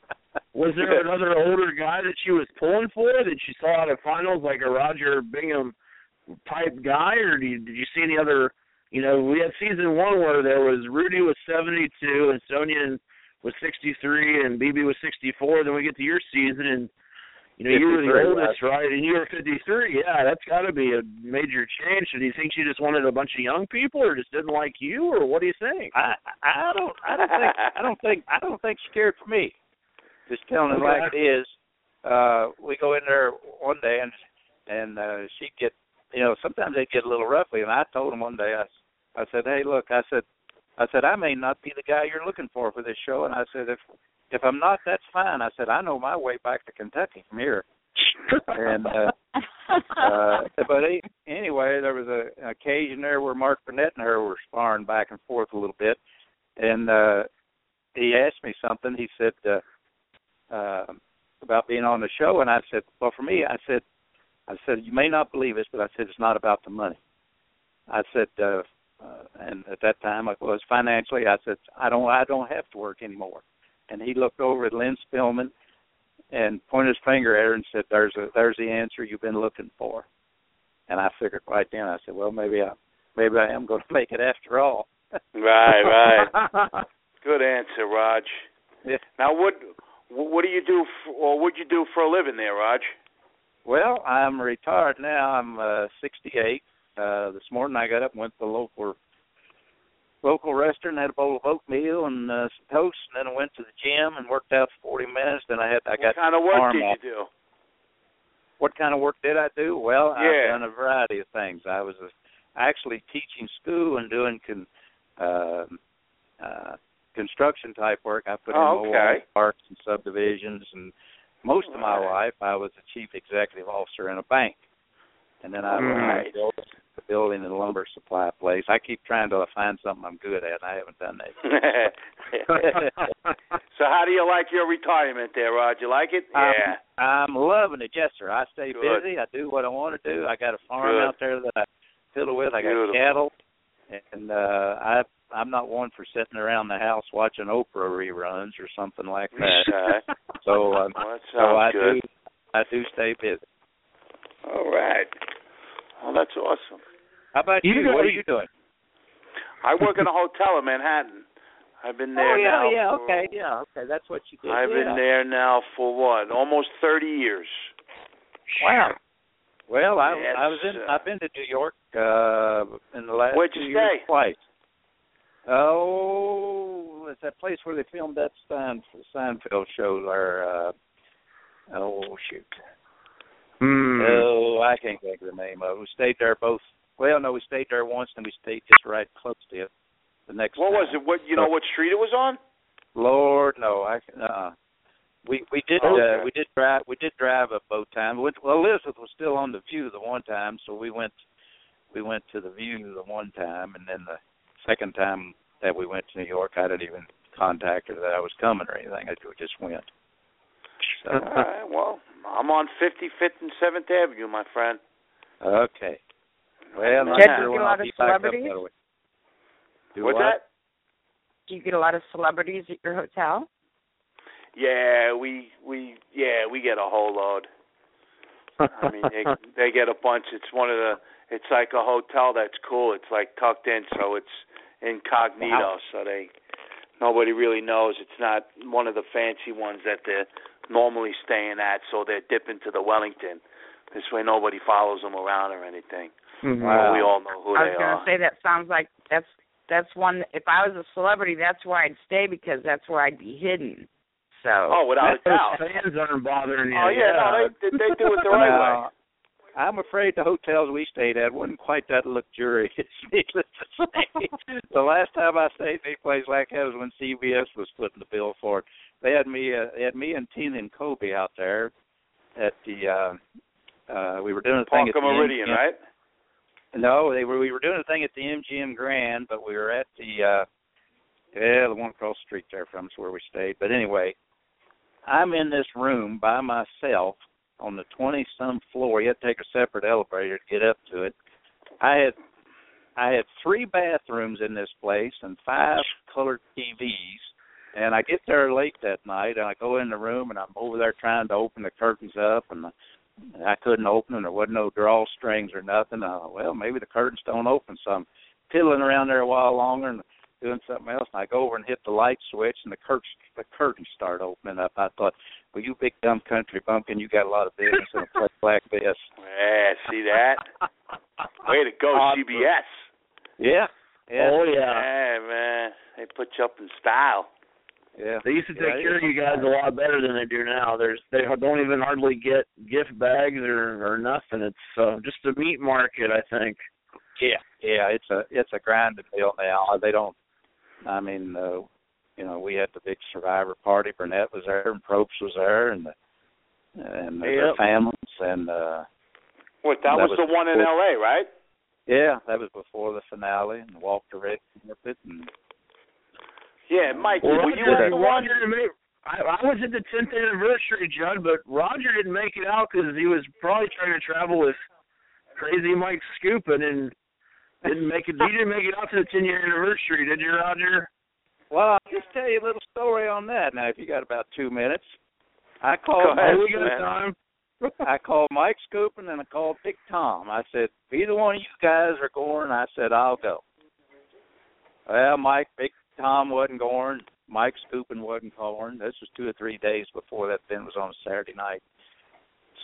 Was there another older guy that she was pulling for that she saw out of finals, like a Rodger Bingham type guy, or did you see any other? We had season one where there was Rudy was 72 and Sonia was 63 and BB was 64. Then we get to your season and you were the oldest, right? And you were 53. Yeah, that's got to be a major change. So do you think she just wanted a bunch of young people, or just didn't like you, or what do you think? I don't think she cared for me. Just telling it like it is. We go in there one day, and and she'd get, you know, sometimes they'd get a little roughly. And I told him one day, I said, hey, look, I said, I may not be the guy you're looking for this show. And I said, if I'm not, that's fine. I said, I know my way back to Kentucky from here. And but anyway, there was an occasion there where Mark Burnett and her were sparring back and forth a little bit. And he asked me something. He said about being on the show. And I said, well, for me, I said, you may not believe this, but I said, it's not about the money. I said, and at that time I was financially, I said, I don't have to work anymore. And he looked over at Lynne Spillman and pointed his finger at her and said, there's the answer you've been looking for. And I figured right then, I said, well, maybe I am going to make it after all. Right. Good answer, Raj. Yeah. Now, what do you do, or what you do for a living there, Raj? Well, I'm retired now. I'm 68. This morning I got up and went to the local restaurant, had a bowl of oatmeal and some toast, and then I went to the gym and worked out for 40 minutes. Then I got. What kind of work did you do? What kind of work did I do? Well, yeah. I've done a variety of things. I was actually teaching school and doing construction type work. I put in mobile parks and subdivisions, and most of my life I was the chief executive officer in a bank. And then I built a building and lumber supply place. I keep trying to find something I'm good at, and I haven't done that yet. So how do you like your retirement there, Rod? You like it? Yeah. I'm loving it, yes, sir. I stay busy. I do what I want to do. I got a farm out there that I fiddle with. I got cattle. And I'm not one for sitting around the house watching Oprah reruns or something like that. So I do stay busy. All right. Well, that's awesome. How about you? What are you doing? I work in a hotel in Manhattan. I've been there now. Okay. That's what you did. I've been there now for what? Almost 30 years. Wow. Well, I've been to New York in the last 2 years twice. Oh, it's that place where they filmed that Seinfeld show there. Oh, shoot. Oh, I can't think of the name of it. We stayed there both. Well, no, we stayed there once, and we stayed just right close to it the next time. What was it? You know what street it was on? Lord, no. We did drive up both times. Well, Elizabeth was still on the View the one time, so we went to the View the one time, and then the second time that we went to New York, I didn't even contact her that I was coming or anything. I just went. So. All right, well, I'm on 55th and 7th Avenue, my friend. Okay. Well, I'm sure when I'll be back up that way. What's that? Do you get a lot of celebrities at your hotel? Yeah, we get a whole load. I mean, they get a bunch. It's one of the. It's like a hotel that's cool. It's like tucked in, so it's incognito. Wow. So nobody really knows. It's not one of the fancy ones that they're normally staying at. So they're dipping to the Wellington. This way, nobody follows them around or anything. Mm-hmm. Wow. We all know who they are. I was going to say that sounds like that's one. If I was a celebrity, that's where I'd stay because that's where I'd be hidden. So. Oh, without a doubt. Fans aren't bothering you. Oh, yeah, no, they do it the right way. I'm afraid the hotels we stayed at wasn't quite that luxurious, needless to say. The last time I stayed in a place like that was when CBS was footing the bill for it. They had me and Tina and Colby out there at the we were doing a thing at the Meridian, right? No, we were doing a thing at the MGM Grand, but we were at the one across the street there from us where we stayed. But anyway, I'm in this room by myself on the 20-some floor. You had to take a separate elevator to get up to it. I had 3 bathrooms in this place and 5 colored TVs, and I get there late that night, and I go in the room, and I'm over there trying to open the curtains up, and I couldn't open them. There wasn't no drawstrings or nothing. I thought, well, maybe the curtains don't open, so I'm piddling around there a while longer and doing something else, and I go over and hit the light switch, and the curtains start opening up. I thought, well, you big dumb country bumpkin, you got a lot of business in a place like this. Yeah, see that? Way to go, CBS. Yeah. Oh, yeah. Yeah, man. They put you up in style. Yeah. They used to take care of you guys a lot better than they do now. They don't even hardly get gift bags or nothing. It's just the meat market, I think. Yeah, it's a grind to build now. They don't. I mean, you know, we had the big Survivor party. Burnett was there, and Probst was there, and their families, and what that was the one in L.A., right? Yeah, that was before the finale, and walked direct with it, and. Yeah, Mike, well, were you at the one? I was at the 10th anniversary, Judd, but Rodger didn't make it out because he was probably trying to travel with crazy Mike Skupin and didn't make it. He didn't make it out to the 10-year anniversary, did you, Rodger? Well, I'll just tell you a little story on that. Now, if you got about 2 minutes, I called. We got time. I called Mike Skupin and I called Big Tom. I said, if either one of you guys are going, I said, I'll go. Well, Big Tom wasn't going. Mike Skupin wasn't going. This was 2 or 3 days before that thing was on a Saturday night.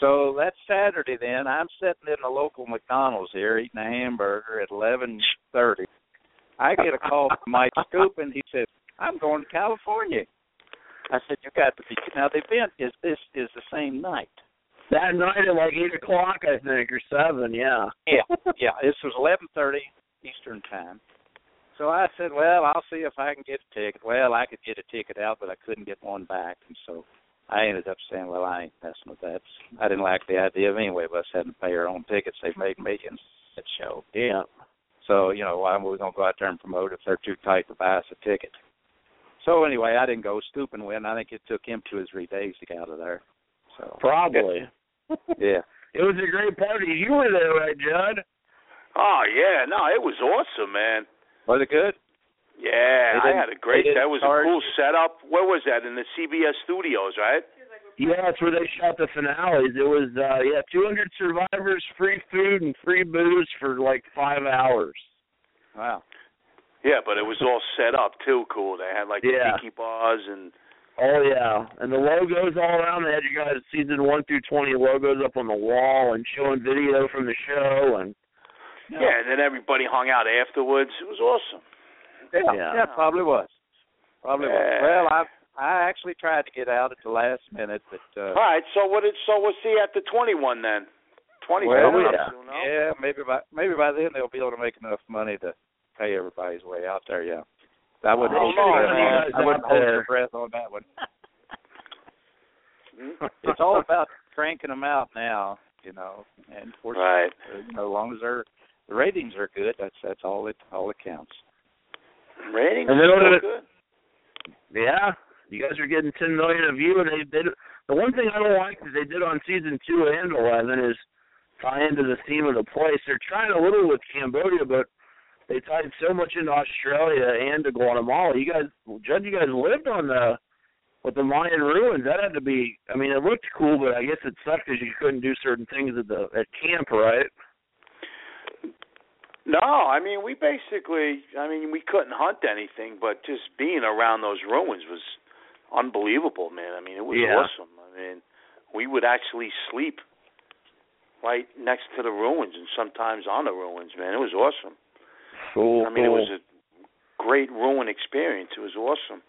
So that Saturday then, I'm sitting in the local McDonald's here eating a hamburger at 11:30. I get a call from Mike Skupin. He says, I'm going to California. I said, you got to be. Now, the event is the same night. That night at like 8 o'clock, I think, or 7, yeah. Yeah, this was 11:30 Eastern time. So I said, well, I'll see if I can get a ticket. Well, I could get a ticket out, but I couldn't get one back. And so I ended up saying, well, I ain't messing with that. I didn't like the idea of any of us having to pay our own tickets. They made millions at the show. Yeah. So, you know, why were we going to go out there and promote if they're too tight to buy us a ticket? So anyway, I didn't go. Stupid win. I think it took him 2 or 3 days to get out of there. So probably. Yeah. It was a great party. You were there, right, Judd? Oh, yeah. No, it was awesome, man. Was it good? Yeah, I had a great. That was a cool setup. Where was that? In the CBS studios, right? Yeah, that's where they shot the finales. It was 200 survivors, free food and free booze for like 5 hours. Wow. Yeah, but it was all set up too. Cool. They had like the tiki bars and. Oh yeah, and the logos all around. They had you guys season 1 through 20 logos up on the wall and showing video from the show and. No. Yeah, and then everybody hung out afterwards. It was awesome. Yeah, probably was. Well, I actually tried to get out at the last minute, but all right. So we'll see after 21 then. 20. Well, yeah, maybe by then they'll be able to make enough money to pay everybody's way out there. Yeah, I wouldn't hold your breath on that one. It's all about cranking them out now, you know. And fortunately, as long as they're the ratings are good. That's all it counts. Ratings are good. Yeah, you guys are getting 10 million of you. And the one thing I don't like that they did on season 2 and 11 is tie into the theme of the place. They're trying a little with Cambodia, but they tied so much into Australia and to Guatemala. You guys, Judd, lived on with the Mayan ruins. That had to be. I mean, it looked cool, but I guess it sucked because you couldn't do certain things at camp, right? No, I mean, we couldn't hunt anything, but just being around those ruins was unbelievable, man. I mean, it was awesome. I mean, we would actually sleep right next to the ruins and sometimes on the ruins, man. It was awesome. Cool. I mean, it was a great ruin experience. It was awesome.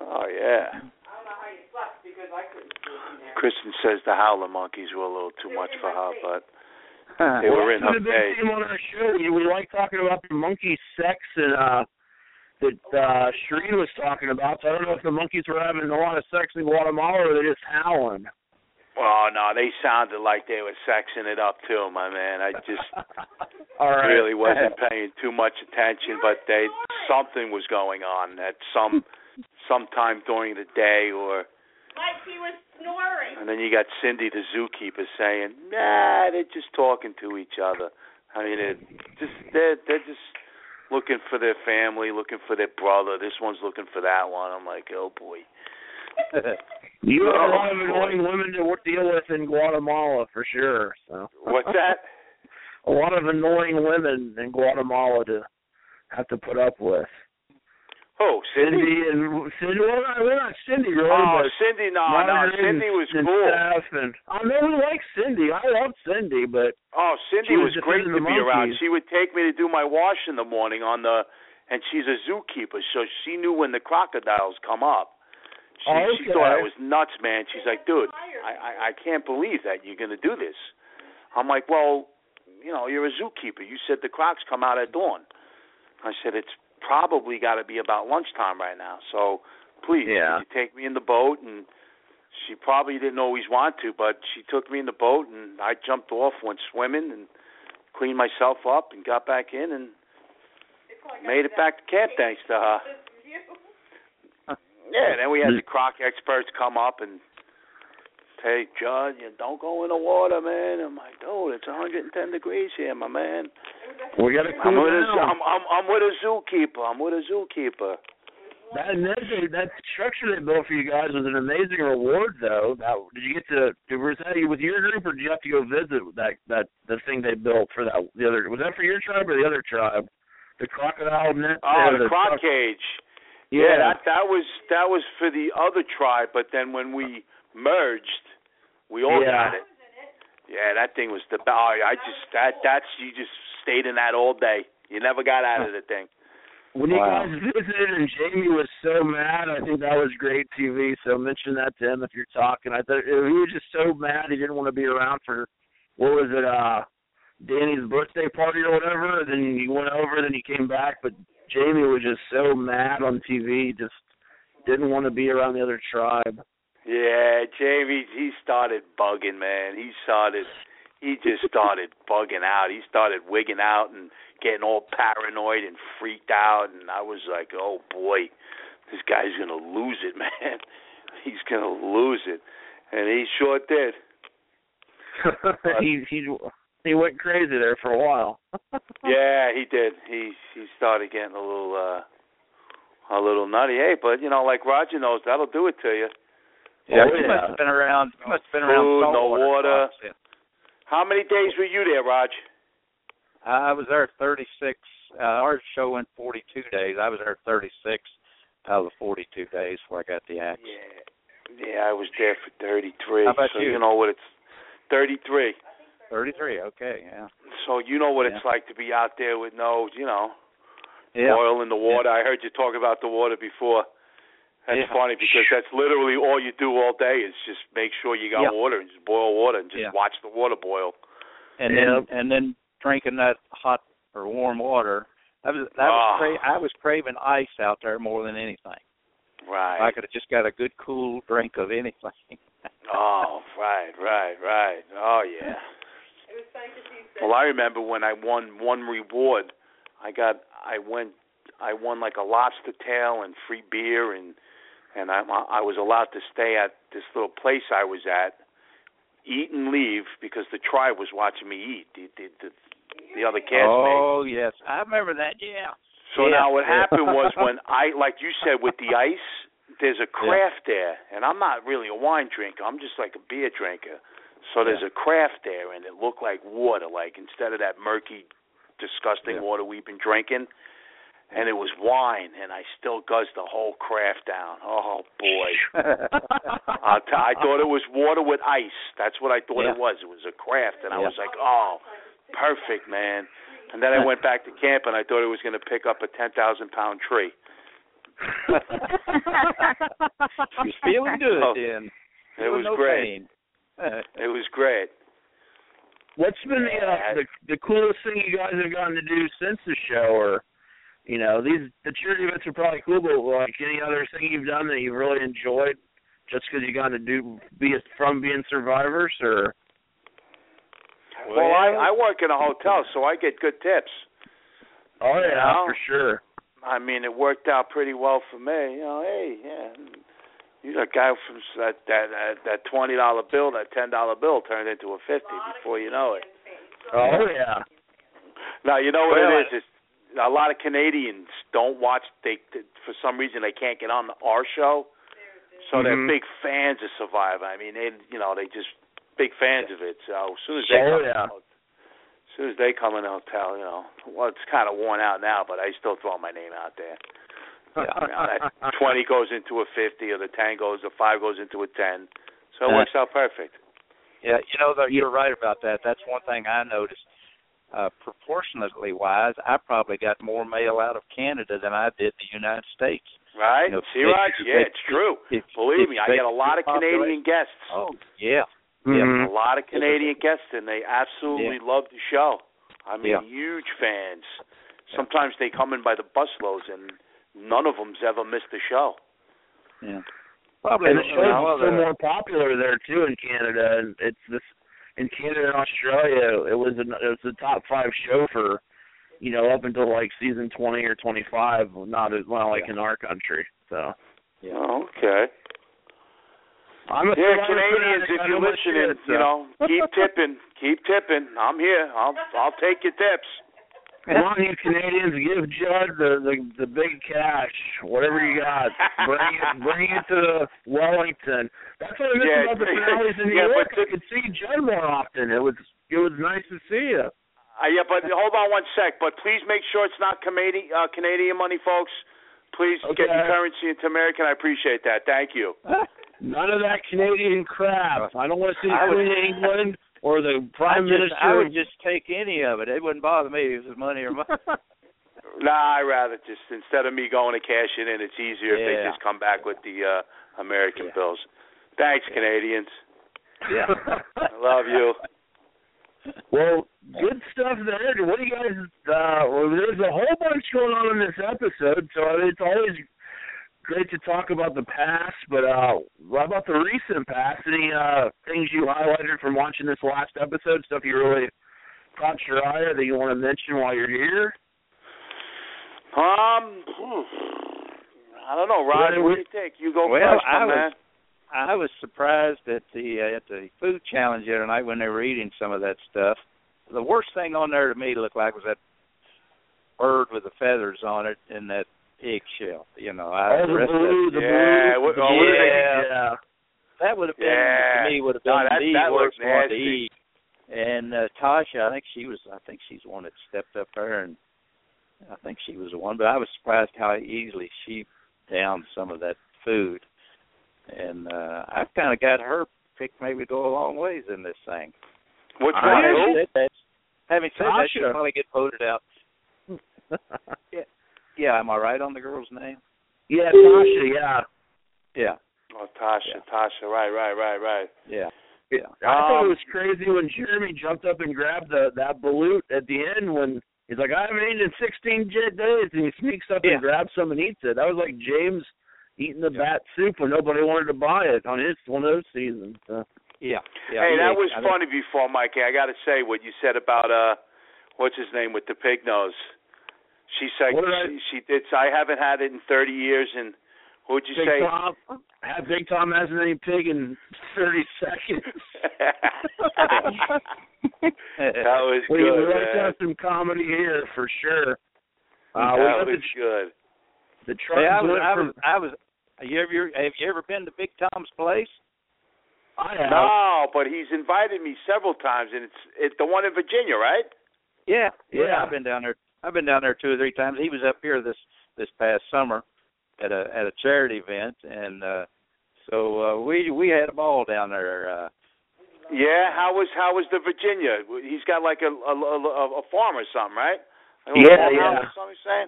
Oh, yeah. I don't know how you slept because I couldn't sleep in there. Kristen says the howler monkeys were a little too much for her, but... They were in a big theme on our show. We like talking about the monkey sex and that Shereen was talking about. So I don't know if the monkeys were having a lot of sex in Guatemala or they're just howling. Well, no, they sounded like they were sexing it up too, my man. I just really wasn't paying too much attention, but something was going on at sometime during the day or. Like he was snoring. And then you got Cindy, the zookeeper, saying, "Nah, they're just talking to each other. I mean, they're just looking for their family, looking for their brother. This one's looking for that one." I'm like, "Oh boy." You have a lot of annoying women to deal with in Guatemala for sure. So. What's that? A lot of annoying women in Guatemala to have to put up with. Oh, Cindy, well, we're not Cindy, really. Oh, Cindy, no, Cindy was cool. I never liked Cindy. I loved Cindy, but... Oh, Cindy was great to be around. She would take me to do my wash in the morning and she's a zookeeper, so she knew when the crocodiles come up. She thought I was nuts, man. She's like, dude, I can't believe that you're going to do this. I'm like, well, you know, you're a zookeeper. You said the crocs come out at dawn. I said, it's probably got to be about lunchtime right now, so please, could you take me in the boat? And she probably didn't always want to, but she took me in the boat, and I jumped off, went swimming, and cleaned myself up and got back in and made it back to camp thanks to her. Yeah, then we had the croc experts come up and say, Judd, you don't go in the water, man. I'm like, dude, it's 110 degrees here, my man. We gotta cool down. I'm with a zookeeper. That structure they built for you guys was an amazing reward, though. Now, did you get to was that with your group, or did you have to go visit that the thing they built for that? The other, was that for your tribe or the other tribe? The crocodile net. Oh, the croc cage. Yeah, that was for the other tribe. But then when we merged, we all got it. Yeah, that thing was the. You just stayed in that all day. You never got out of the thing. When you guys visited and Jamie was so mad, I think that was great TV, so mention that to him if you're talking. I thought he was just so mad he didn't want to be around for, what was it, Danny's birthday party or whatever, and then he went over, then he came back, but Jamie was just so mad on TV, just didn't want to be around the other tribe. Yeah, Jamie, he started bugging, man. He just started bugging out. He started wigging out and getting all paranoid and freaked out. And I was like, oh, boy, this guy's going to lose it, man. He's going to lose it. And he sure did. He went crazy there for a while. Yeah, he did. He started getting a little nutty. Hey, but, you know, like Roger knows, that'll do it to you. Yeah, he must have been around. He must have been around food, no water. Yeah. How many days were you there, Raj? I was there 36. Our show went 42 days. I was there 36 out of the 42 days where I got the axe. Yeah, I was there for 33. How about you? You know what it's 33. 33, okay, yeah. So you know what it's like to be out there with no, you know, oil in the water. Yeah. I heard you talk about the water before. That's funny because that's literally all you do all day is just make sure you got water and just boil water and just watch the water boil. And then drinking that hot or warm water. I was craving ice out there more than anything. Right. I could have just got a good cool drink of anything. Right. Oh yeah. It was fun to see that. Well, I remember when I won one reward, I won like a lobster tail and free beer and I was allowed to stay at this little place I was at, eat and leave because the tribe was watching me eat. The other castmates. Oh yes, I remember that. Yeah. So now what happened was when I, like you said, with the ice, there's a craft there, and I'm not really a wine drinker. I'm just like a beer drinker. So there's a craft there, and it looked like water, like instead of that murky, disgusting water we've been drinking. And it was wine, and I still guzzed the whole craft down. Oh, boy. I thought it was water with ice. That's what I thought it was. It was a craft, and I was like, oh, perfect, man. And then I went back to camp, and I thought it was going to pick up a 10,000-pound tree. You're feeling good, then. It was great. It was great. What's been the coolest thing you guys have gotten to do since the show, or... You know, the charity events are probably cool, but like any other thing you've done that you've really enjoyed, just because you got to being survivors, or. Well, I work in a hotel, so I get good tips. Oh yeah, you know? For sure. I mean, it worked out pretty well for me. You know, hey, you know, a guy from that $20 bill, that $10 bill turned into a 50 before you know it. Oh yeah. Now you know what it is. A lot of Canadians don't watch. For some reason, they can't get on our show. So they're big fans of Survivor. I mean, they just big fans of it. So as soon as they come in the hotel, you know, well, it's kind of worn out now, but I still throw my name out there. Yeah, that 20 goes into a 50, or the 10 goes, the 5 goes into a 10. So it works out perfect. Yeah, you know, you're right about that. That's one thing I noticed. proportionately wise, I probably got more mail out of Canada than I did the United States. Right. You know, see, Roger, yeah, it's true. Believe me, I get a lot of Canadian guests. Oh, yeah. Mm-hmm. Yeah, a lot of Canadian guests, and they absolutely love the show. I mean, huge fans. Sometimes they come in by the busloads, and none of them's ever missed the show. Yeah. Probably. And the show's still more popular there, too, in Canada. And it's this, in Canada and Australia, it was the top 5 show for, you know, up until like season 20 or 25, not as well like in our country. So. Yeah. Oh, okay. Yeah, Canadians, if you're listening, you know, keep tipping. I'm here. I'll take your tips. Come on, you Canadians, give Judd the big cash, whatever you got. Bring it to Wellington. That's what I miss about the finales in New York. I could see Judd more often. It was nice to see you. Yeah, but hold on one sec. But please make sure it's not Canadian money, folks. Please get your currency into American. I appreciate that. Thank you. None of that Canadian crap. I don't want to see England or the Prime Minister. I would just take any of it. It wouldn't bother me if it was money or money. Nah, I'd rather just, instead of me going to cash it in, it's easier if they just come back with the American bills. Thanks, Canadians. Yeah. I love you. Well, good stuff there. What do you guys, there's a whole bunch going on in this episode, so it's always great to talk about the past, but what about the recent past? Any things you highlighted from watching this last episode, stuff you really caught your eye or that you want to mention while you're here? I don't know, Rod. What do you think? You go first, man. I was surprised at the food challenge the other night when they were eating some of that stuff. The worst thing on there to me looked like was that bird with the feathers on it and that eggshell, you know. The blue. That would have been, to me, would have been the worst one to eat. And Tasha, I think she's the one that stepped up there, and I think she was the one. But I was surprised how easily she downed some of that food. And I kind of got her pick maybe to go a long ways in this thing. Which one is it? Having said that, she'll probably get voted out. Yeah, am I right on the girl's name? Yeah, Tasha, yeah. Oh, Tasha, right. Yeah. I thought it was crazy when Jeremy jumped up and grabbed that balut at the end when he's like, I haven't eaten in 16 days, and he sneaks up and grabs some and eats it. That was like James eating the bat soup when nobody wanted to buy it on his one of those seasons. Hey, that was funny before, Mikey. I got to say what you said about, what's his name, with the pig nose. She said she did. So I haven't had it in 30 years. And what would you say? Big Tom hasn't any pig in 30 seconds. That was good. We wrote down some comedy here for sure. That was good. The have you ever been to Big Tom's place? I have. No, but he's invited me several times, and it's the one in Virginia, right? Yeah. I've been down there 2 or 3 times. He was up here this past summer at a charity event, and so we had a ball down there. How was the Virginia? He's got like a farm or something, right? Yeah.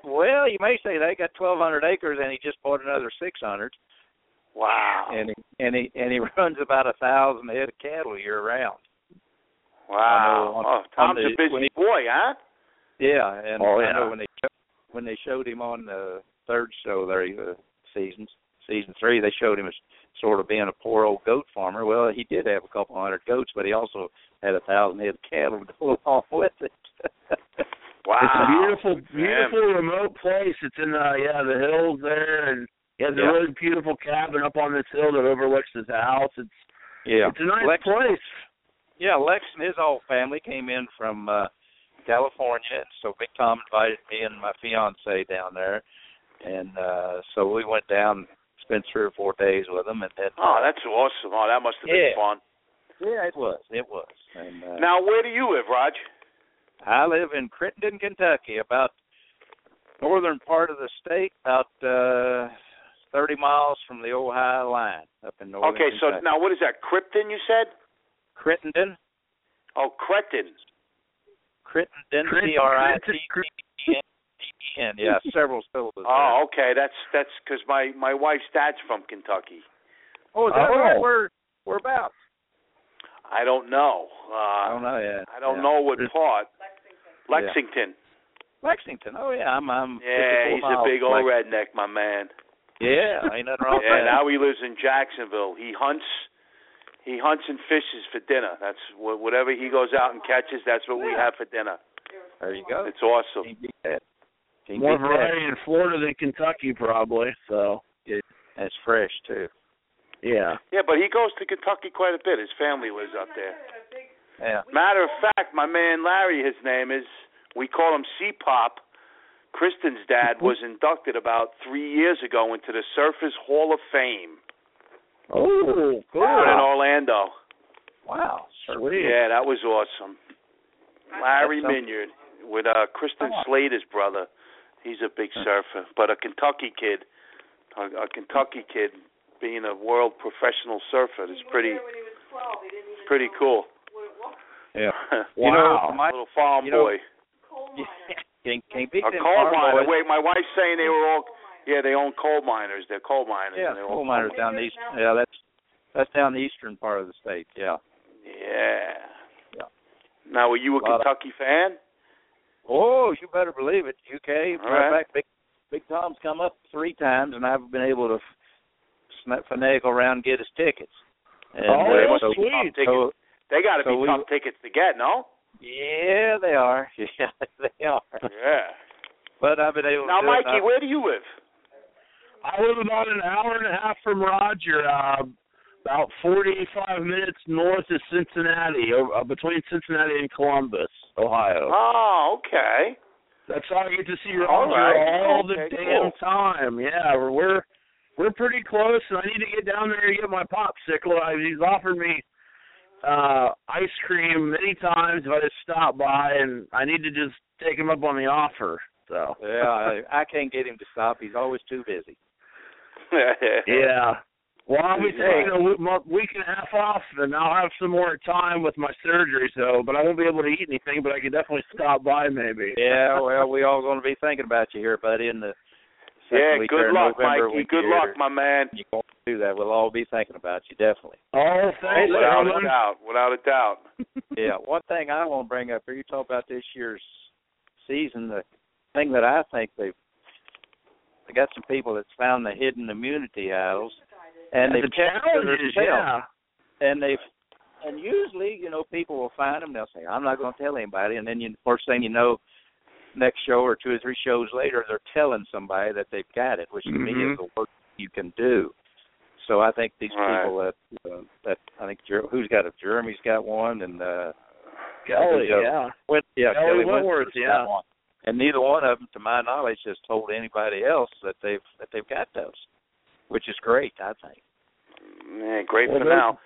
Well, you may say that. He got 1,200 acres, and he just bought another 600. Wow. And he runs about 1,000 head of cattle year round. Wow. Tom's a busy boy, huh? Yeah, and I know when they showed him on the third show there, season 3, they showed him as sort of being a poor old goat farmer. Well, he did have a couple hundred goats, but he also had 1,000 head of cattle to go along with it. Wow. It's a beautiful remote place. It's in the hills there, and he has a really beautiful cabin up on this hill that overlooks his house. It's a nice place. Yeah, Lex and his whole family came in from California, so Big Tom invited me and my fiance down there, and so we went down, spent 3 or 4 days with him. And that's awesome! Oh, that must have been fun. Yeah, it was. And, now, where do you live, Rog? I live in Crittenden, Kentucky, about northern part of the state, about 30 miles from the Ohio line up in northern Kentucky. Okay, so now what is that? Crittenden, you said? Crittenden. Oh, Crittenden. Crittenden, C-R-I-T-T-E-N. Yeah, several syllables. Oh, okay. That's because my wife's dad's from Kentucky. Oh, is that right? Whereabouts? I don't know. I don't know yet. I don't know what part. Lexington. Yeah. Lexington. Oh, yeah. I'm yeah, he's a big old redneck, my man. Yeah, ain't nothing wrong with that. Yeah, now he lives in Jacksonville. He hunts and fishes for dinner. That's whatever he goes out and catches, that's what we have for dinner. There you go. It's awesome. More variety in Florida than Kentucky, probably. So it's fresh, too. Yeah. Yeah, but he goes to Kentucky quite a bit. His family lives up there. Yeah. Matter of fact, my man Larry, his name is, we call him C-Pop. Kristen's dad was inducted about 3 years ago into the Surfers Hall of Fame. Oh, cool. Out in Orlando. Wow, sweet. Yeah, that was awesome. Larry Minyard with Kristen Slater's brother. He's a big surfer, but a Kentucky kid. A Kentucky kid being a world professional surfer is pretty cool. Yeah. Wow. You know, little farm boy. Can't beat them. A coal miner. Wait, my wife's saying they were all. Yeah, they own coal miners. They're coal miners. Yeah, coal miners down the east. Yeah, that's down the eastern part of the state. Yeah. Yeah. Now, were you a Kentucky fan? Oh, you better believe it. UK. Matter of fact, Big Tom's come up 3 times, and I haven't been able to finagle around and get his tickets. And, they must be tough tickets. So, they got to be tough tickets to get, no? Yeah, they are. Yeah, they are. Yeah. But I've been able to. Now, Mikey, where do you live? I live about an hour and a half from Roger, about 45 minutes north of Cincinnati, between Cincinnati and Columbus, Ohio. Oh, okay. That's how I get to see Roger all the damn time. Yeah, we're pretty close, and I need to get down there and get my popsicle. He's offered me ice cream many times if I just stop by, and I need to just take him up on the offer. So yeah, I can't get him to stop. He's always too busy. Yeah. Well, I'll be taking a week and a half off, and I'll have some more time with my surgery. So, but I won't be able to eat anything. But I can definitely stop by, maybe. Yeah. Well, we all going to be thinking about you here, buddy. In the good luck, November, Mikey. Good luck, my man. You won't do that. We'll all be thinking about you, definitely. Oh, thanks. Without a doubt. Yeah. One thing I want to bring up here. You talk about this year's season. The thing that I think they got some people that's found the hidden immunity idols, and they've tested themselves. Yeah. And usually, you know, people will find them. They'll say, "I'm not going to tell anybody," and then first thing you know, next show or 2 or 3 shows later, they're telling somebody that they've got it, which to me is the worst you can do. So I think these people that I think who's got it? Jeremy's got one, and Kelly Wentworth, got one. And neither one of them, to my knowledge, has told anybody else that they've got those, which is great, I think. Yeah, great for now.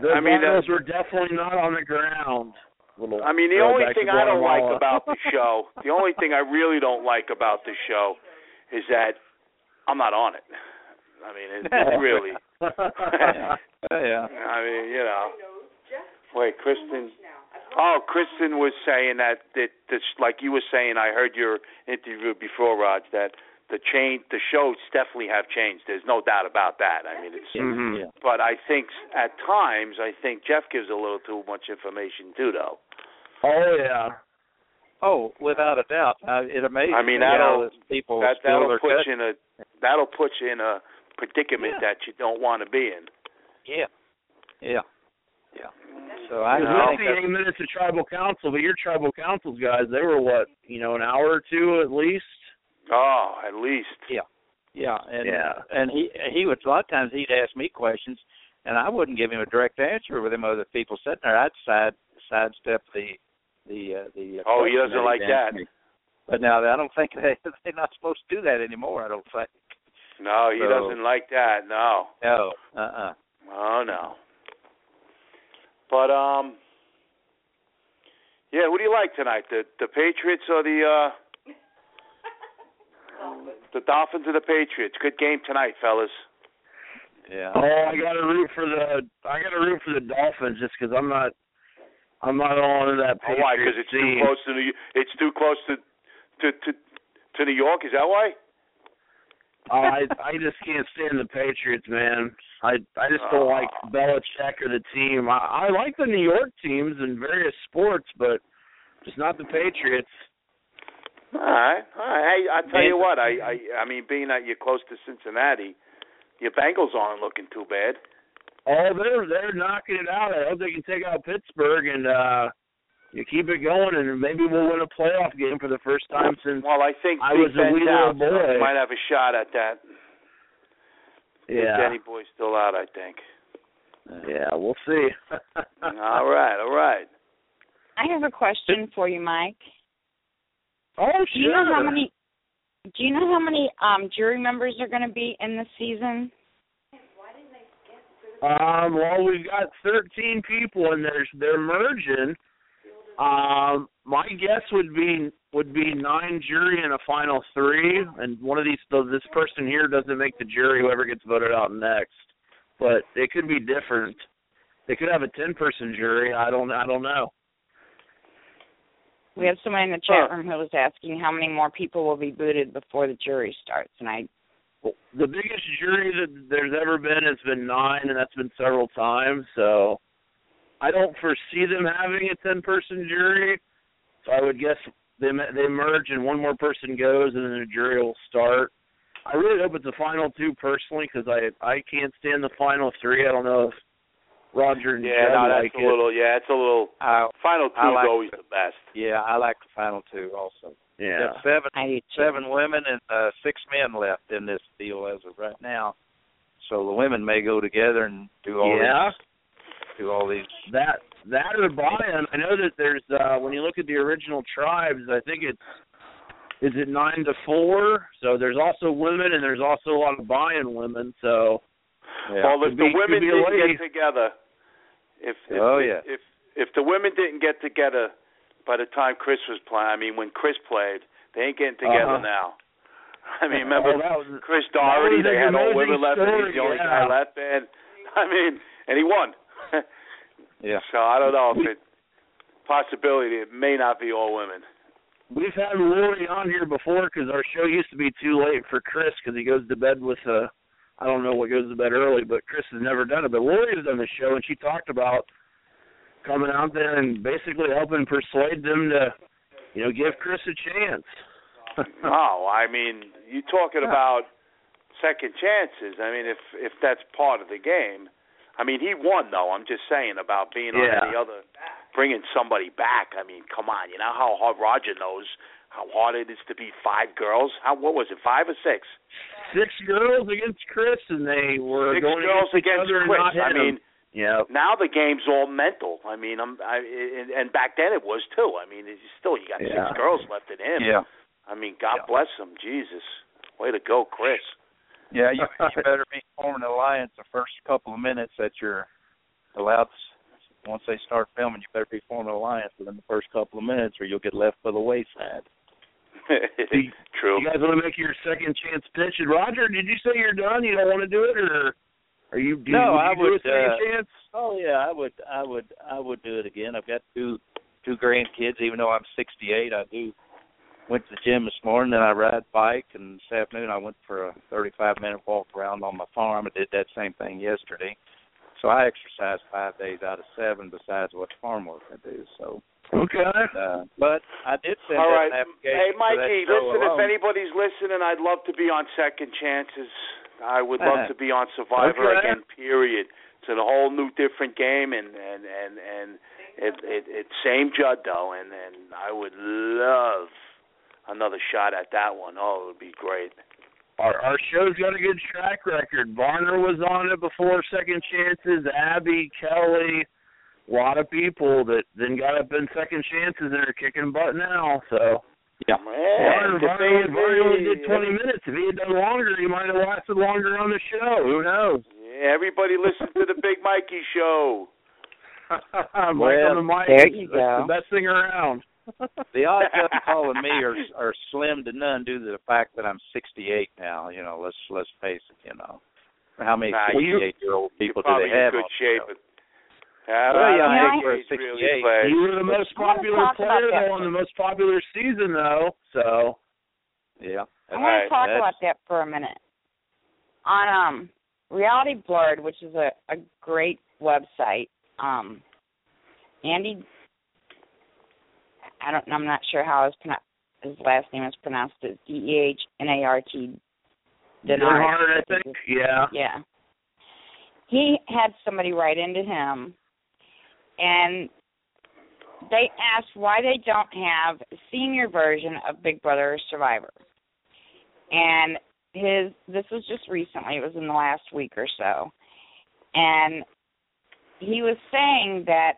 Those were definitely not on the ground. I mean, the only thing I don't like about the show, the only thing I really don't like about the show is that I'm not on it. I mean, it's really. Yeah. I mean, you know. Wait, Kristen. Oh, Kristen was saying that like you were saying, I heard your interview before, Raj, that the shows definitely have changed. There's no doubt about that. I mean, but I think at times, Jeff gives a little too much information too, though. Oh, yeah. Oh, without a doubt. It amazes me. I mean, that'll put you in a predicament that you don't want to be in. Yeah. Yeah. Yeah. So I think 8 minutes of tribal council, but your tribal councils guys, they were an hour or two at least. Oh, at least. Yeah. Yeah. And he would, a lot of times he'd ask me questions and I wouldn't give him a direct answer with him other people sitting there. I'd sidestep the Oh, he doesn't like that. But now I don't think they're not supposed to do that anymore, I don't think. No, he doesn't like that, no. No. Oh no. But, what do you like tonight, the Patriots or the Dolphins or the Patriots? Good game tonight, fellas. Yeah. Oh, I got to root for the Dolphins just because I'm not on that Patriots team. Why? Because it's too close to New York. It's too close to New York. Is that why? I just can't stand the Patriots, man. I just don't like Belichick or the team. I like the New York teams in various sports, but just not the Patriots. All right. I'll tell you what. I mean, being that you're close to Cincinnati, your Bengals aren't looking too bad. Oh, they're knocking it out. I hope they can take out Pittsburgh and you keep it going, and maybe we'll win a playoff game for the first time since I was a wee little boy. Might have a shot at that. Yeah, Danny Boy's still out, I think. Yeah, we'll see. All right. I have a question for you, Mike. Oh, sure. Do you know how many jury members are going to be in this season? Well, we've got 13 people, and they're merging. My guess would be 9 jury and a final 3, and one of these, so this person here doesn't make the jury, whoever gets voted out next. But it could be different. They could have a 10-person jury. I don't know. We have someone in the chat room who was asking how many more people will be booted before the jury starts, and the biggest jury that there's ever been has been 9, and that's been several times. So I don't foresee them having a 10-person jury. So I would guess they merge and one more person goes, and then the jury will start. I really hope it's the final 2 personally, because I can't stand the final 3. I don't know if Rodger and Judd like it. Final 2 is always the best. Yeah, I like the final 2 also. Yeah, seven women and 6 men left in this deal as of right now. So the women may go together and do all these. That or buy-in. I know that there's when you look at the original tribes, I think is it 9-4. So there's also women and there's also a lot of buy-in women. So well, if the women didn't get together, if the women didn't get together. By the time Chris was playing, when Chris played, they ain't getting together now. I mean, remember Chris Daugherty? They had all women left, and he's the only guy left. And and he won. Yeah. So I don't know if it may not be all women. We've had Rory on here before because our show used to be too late for Chris because he goes to bed with I don't know what goes to bed early, but Chris has never done it. But Rory has done the show, and she talked about coming out there and basically helping persuade them to, give Chris a chance. No, you're talking about second chances. If that's part of the game. He won, though. I'm just saying about being on any other, bringing somebody back. Come on. You know how hard Roger knows how hard it is to beat 5 girls? What was it, 5 or 6? 6 girls against Chris, and they were 6 going girls against Chris. Not hit him. Yeah. Now the game's all mental. And back then it was too. It's still you got 6 girls left in him. Yeah. God bless him, Jesus. Way to go, Chris. Yeah, you better be forming an alliance the first couple of minutes that you're allowed. Once they start filming, you better be forming an alliance within the first couple of minutes, or you'll get left by the wayside. True. You guys want to make your second chance pitch? And Roger, did you say you're done? You don't want to do it, or? Are you? Do no, you, I would. Do chance? Oh yeah, I would do it again. I've got two grandkids. Even though I'm 68, I do. Went to the gym this morning, and I ride bike. And this afternoon, I went for a 35-minute walk around on my farm. I did that same thing yesterday. So I exercise 5 days out of 7, besides what farm work I do. So okay. But I did send an application. Hey, Mikey, listen. If anybody's listening, I'd love to be on Second Chances. I would love to be on Survivor again, period. It's a whole new different game, and it's same Judd, though, and I would love another shot at that one. Oh, it would be great. Our show's got a good track record. Varner was on it before Second Chances, Abby, Kelly, a lot of people that then got up in Second Chances and are kicking butt now, so... Yeah, man. Varner only did 20 minutes. If he had done longer, he might have lasted longer on the show. Who knows? Yeah, everybody listen to the Big Mikey show. Mike on the mic. There you go. The best thing around. The odds of calling me are slim to none due to the fact that I'm 68 now. Let's face it. How many 68-year-old people do they have? You're probably in good shape. You were the most popular player, though, in the most popular season, though. So, yeah. I want to talk about that for a minute. On Reality Blurred, which is a great website, Andy, I'm not sure how his last name is pronounced. It's D-E-H-N-A-R-T. Denard, I think. Yeah. Yeah. He had somebody write into him, and they asked why they don't have a senior version of Big Brother Survivor. And this was just recently. It was in the last week or so. And he was saying that,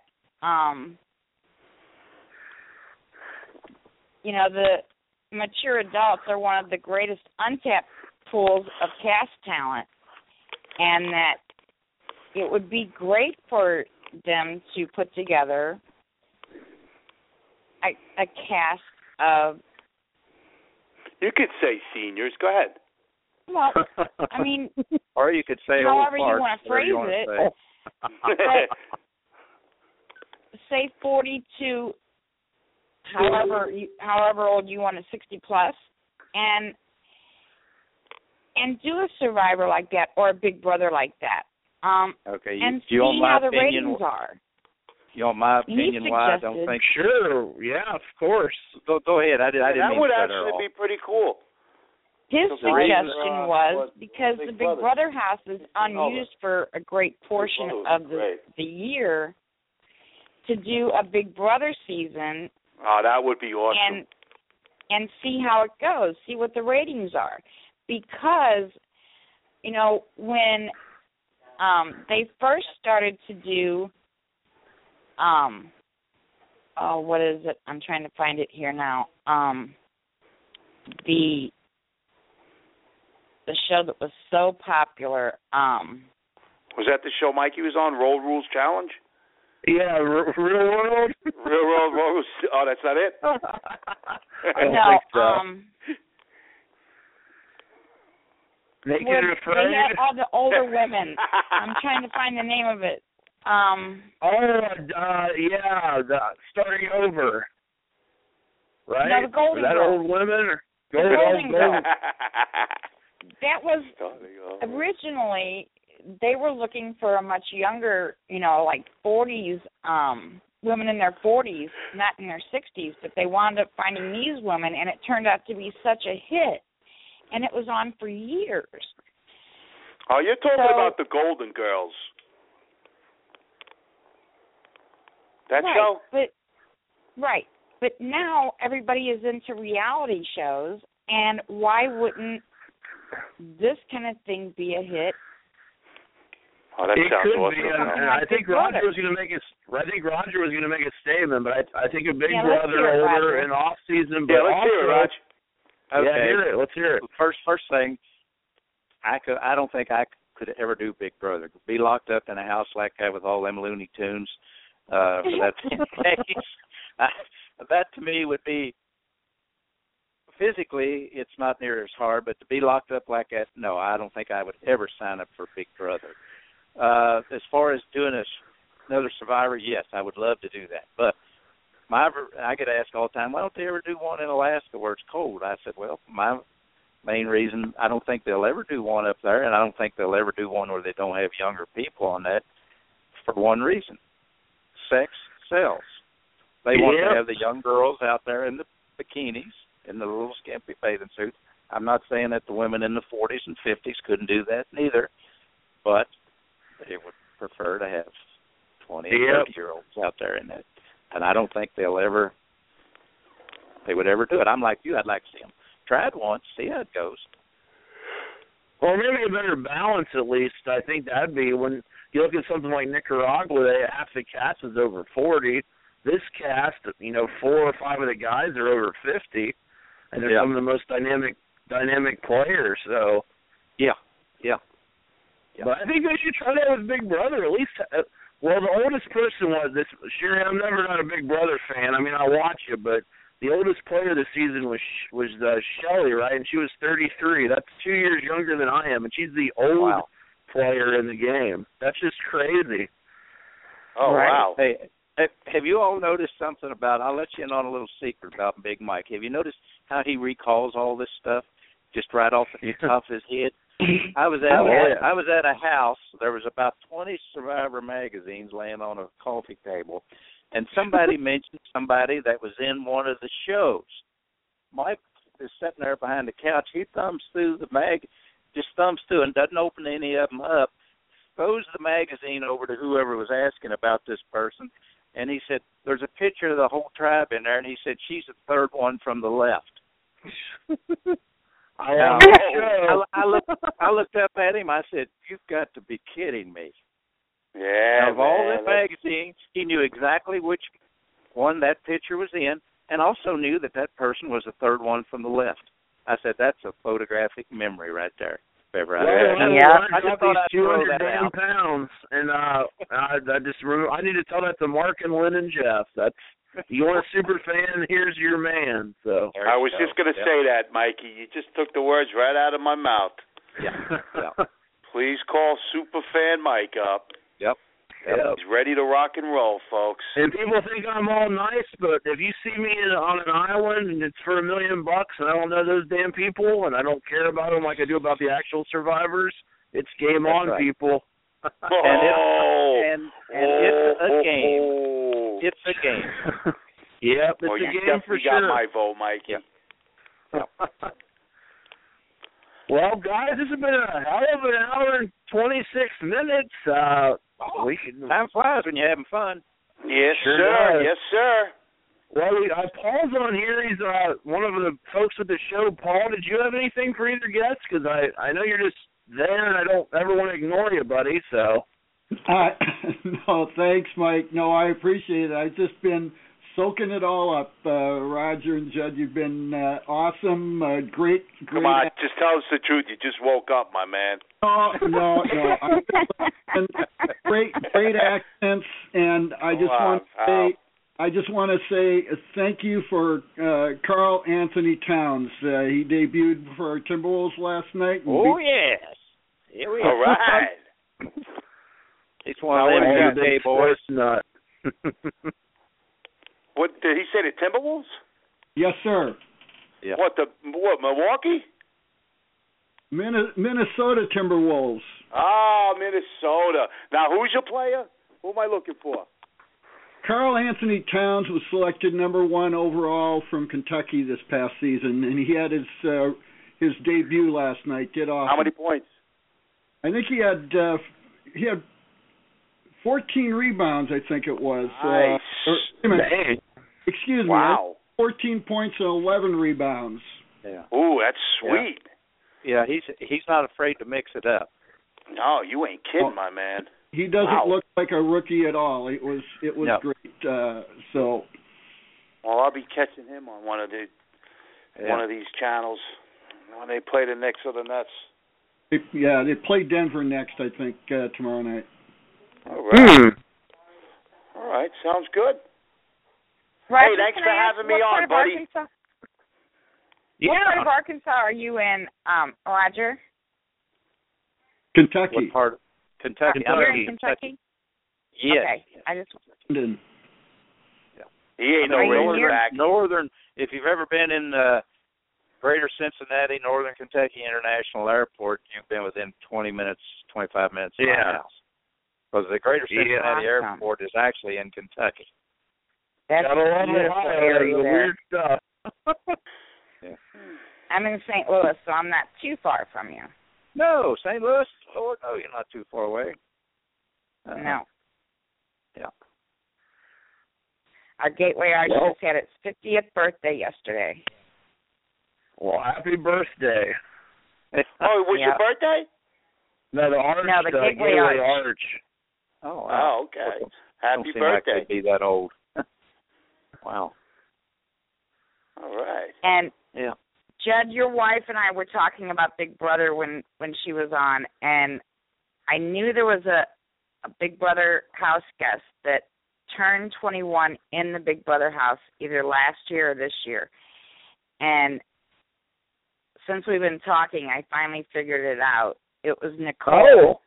the mature adults are one of the greatest untapped pools of cast talent, and that it would be great for them to put together a cast of... You could say seniors. Go ahead. Well, I mean... or you could say... However you want to phrase it. Say 42, however old you want, 60 plus, and do a Survivor like that or a Big Brother like that. Okay. And see how the ratings are. My opinion, why I don't think. Sure. Yeah, of course. Go ahead. I didn't mean that would actually be pretty cool. His suggestion was because the Big Brother house is unused for a great portion of the year, to do a Big Brother season. Oh, that would be awesome. And see how it goes. See what the ratings are, because when. They first started to do, what is it? I'm trying to find it here now. The show that was so popular. Was that the show Mikey was on, Road Rules Challenge? Yeah, Real World. Real World Rules. Oh, that's not it? I don't think so. They had all the older women. I'm trying to find the name of it. Starting Over. Right? No, the Golden Girls. That old women? Golden Girls. That was originally, they were looking for a much younger, like 40s, women in their 40s, not in their 60s, but they wound up finding these women, and it turned out to be such a hit. And it was on for years. Oh, you're talking about the Golden Girls. That show? But now everybody is into reality shows, and why wouldn't this kind of thing be a hit? Oh, that sounds awesome. I think Rodger was going to make a statement, but I think a Big Brother older and off-season. Yeah, let's hear it, Rodger. Okay. Yeah, let's hear it. First thing, I don't think I could ever do Big Brother. Be locked up in a house like that with all them Looney Tunes. That to me would be, physically, it's not near as hard, but to be locked up like that, no, I don't think I would ever sign up for Big Brother. As far as doing another Survivor, yes, I would love to do that, but I get asked all the time, why don't they ever do one in Alaska where it's cold? I said, well, my main reason, I don't think they'll ever do one up there, and I don't think they'll ever do one where they don't have younger people on that for one reason. Sex sells. They want to have the young girls out there in the bikinis, in the little skimpy bathing suits. I'm not saying that the women in the 40s and 50s couldn't do that neither, but they would prefer to have 20 and 30-year-olds out there in that. And I don't think they would ever do it. I'm like you. I'd like to see them. Try it once. See how it goes. Well, maybe a better balance at least. I think that'd be when you look at something like Nicaragua, half the cast is over 40. This cast, 4 or 5 of the guys are over 50, and they're some of the most dynamic players. So, yeah. But I think they should try that with Big Brother at least. Well, the oldest person was this. Sherry, I'm never not a Big Brother fan. I mean, I watch you, but the oldest player this season was Shelly, right? And she was 33. That's 2 years younger than I am, and she's the old player in the game. That's just crazy. Oh, right. Wow. Hey, have you all noticed something about, I'll let you in on a little secret about Big Mike. Have you noticed how he recalls all this stuff just right off the top of his head? I was at a house. There was about 20 Survivor magazines laying on a coffee table, and somebody mentioned somebody that was in one of the shows. Mike is sitting there behind the couch. He thumbs through the mag, just thumbs through and doesn't open any of them up, throws the magazine over to whoever was asking about this person, and he said, there's a picture of the whole tribe in there, and he said, she's the third one from the left. I looked up at him. I said, you've got to be kidding me. Yeah. Now, of all the magazines, he knew exactly which one that picture was in, and also knew that that person was the third one from the left. I said, that's a photographic memory right there. I just thought I'd throw that out. Pounds, and I just remember, I need to tell that to Mark and Lynn and Jeff. You want a super fan? Here's your man. So I was just going to say that, Mikey. You just took the words right out of my mouth. Yeah. Please call Superfan Mike up. Yep. He's ready to rock and roll, folks. And people think I'm all nice, but if you see me on an island and it's for $1 million and I don't know those damn people and I don't care about them like I do about the actual survivors, it's game on, people. It's a game. Yep, it's a game for sure. You got my vote, Mike. Yep. Well, guys, this has been a hell of an hour and 26 minutes. Time flies when you're having fun. Yes, sure sir. Yes, sir. Well, Paul's on here. He's one of the folks with the show. Paul, did you have anything for either guest? Because I know you're just there, and I don't ever want to ignore you, buddy, so... No, thanks, Mike. No, I appreciate it. I've just been soaking it all up. Roger and Judd, you've been awesome. Great. Come on, just tell us the truth. You just woke up, my man. No. Great accents, and I just want to say thank you for Carl Anthony Towns. He debuted for Timberwolves last night. Oh, yes. Here we go. All right. It's one of them day, boys. What did he say? The Timberwolves? Yes, sir. Yeah. What? Milwaukee? Minnesota Timberwolves. Oh, Minnesota. Now, who's your player? Who am I looking for? Carl Anthony Towns was selected number 1 overall from Kentucky this past season, and he had his debut last night. How many points? I think he had 14 rebounds, I think it was. Nice. Excuse me. Wow. 14 points and 11 rebounds. Yeah. Ooh, that's sweet. Yeah, he's not afraid to mix it up. No, you ain't kidding, my man. He doesn't look like a rookie at all. It was great. Well, I'll be catching him on one of these channels when they play the Knicks or the Nets. They play Denver next, I think, tomorrow night. All right. All right, sounds good. Roger, hey, thanks for having me on, buddy. What part of Arkansas are you in, Roger? Kentucky. What part? Kentucky. You're in Kentucky? Yes. Okay. I just... He ain't northern. If you've ever been in Greater Cincinnati, Northern Kentucky International Airport, you've been within 20 minutes, 25 minutes of my house. Because the Greater Cincinnati Airport is actually in Kentucky. That's a beautiful area. Weird stuff. I'm in St. Louis, so I'm not too far from you. No, St. Louis? Lord, no, you're not too far away. No. Yeah. Our Gateway Arch had its 50th birthday yesterday. Well, happy birthday. Oh, it was your birthday? No, the arch. No, the Gateway Arch. Oh, wow. Oh, okay. Happy birthday. I could be that old. Wow. All right. And Judd, your wife and I were talking about Big Brother when she was on, and I knew there was a Big Brother house guest that turned 21 in the Big Brother house either last year or this year. And since we've been talking, I finally figured it out. It was Nicole.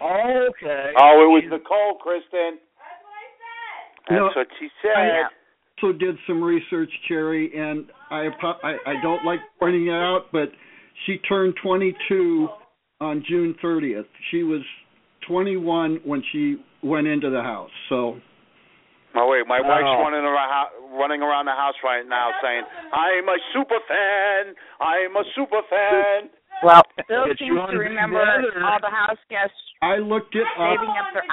Okay. Oh, it was Nicole, Kristen. That's what I said. That's what she said. I also did some research, Cherry, and I don't like pointing it out, but she turned 22 on June 30th. She was 21 when she went into the house, so... Oh, wait, my wife's running around the house right now saying, I'm a super fan, I'm a super fan. Well, Bill seems to remember all the house guests saving up their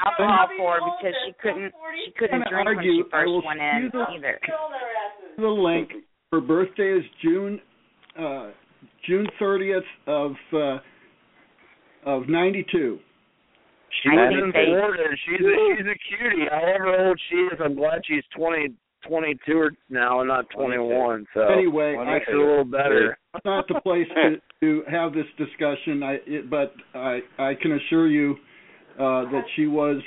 alcohol for because she couldn't drink when she first went in either. The link, her birthday is June 30th of 92. She's a cutie. However old she is, I'm glad she's 22 now and not 21. So anyway, I feel a little better. It's not the place to have this discussion, but I can assure you that she was.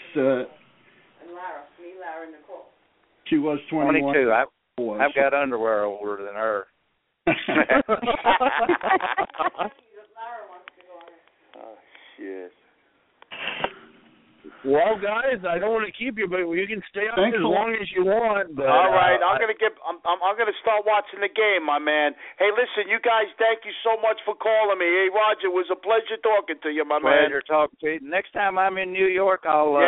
She was 21. 22. I've got underwear older than her. Oh shit. Well, guys, I don't want to keep you, but you can stay up as long as you want. But, all right, I'm gonna start watching the game, my man. Hey, listen, you guys, thank you so much for calling me. Hey, Roger, it was a pleasure talking to you, my man. Pleasure talking to you. Next time I'm in New York, I'll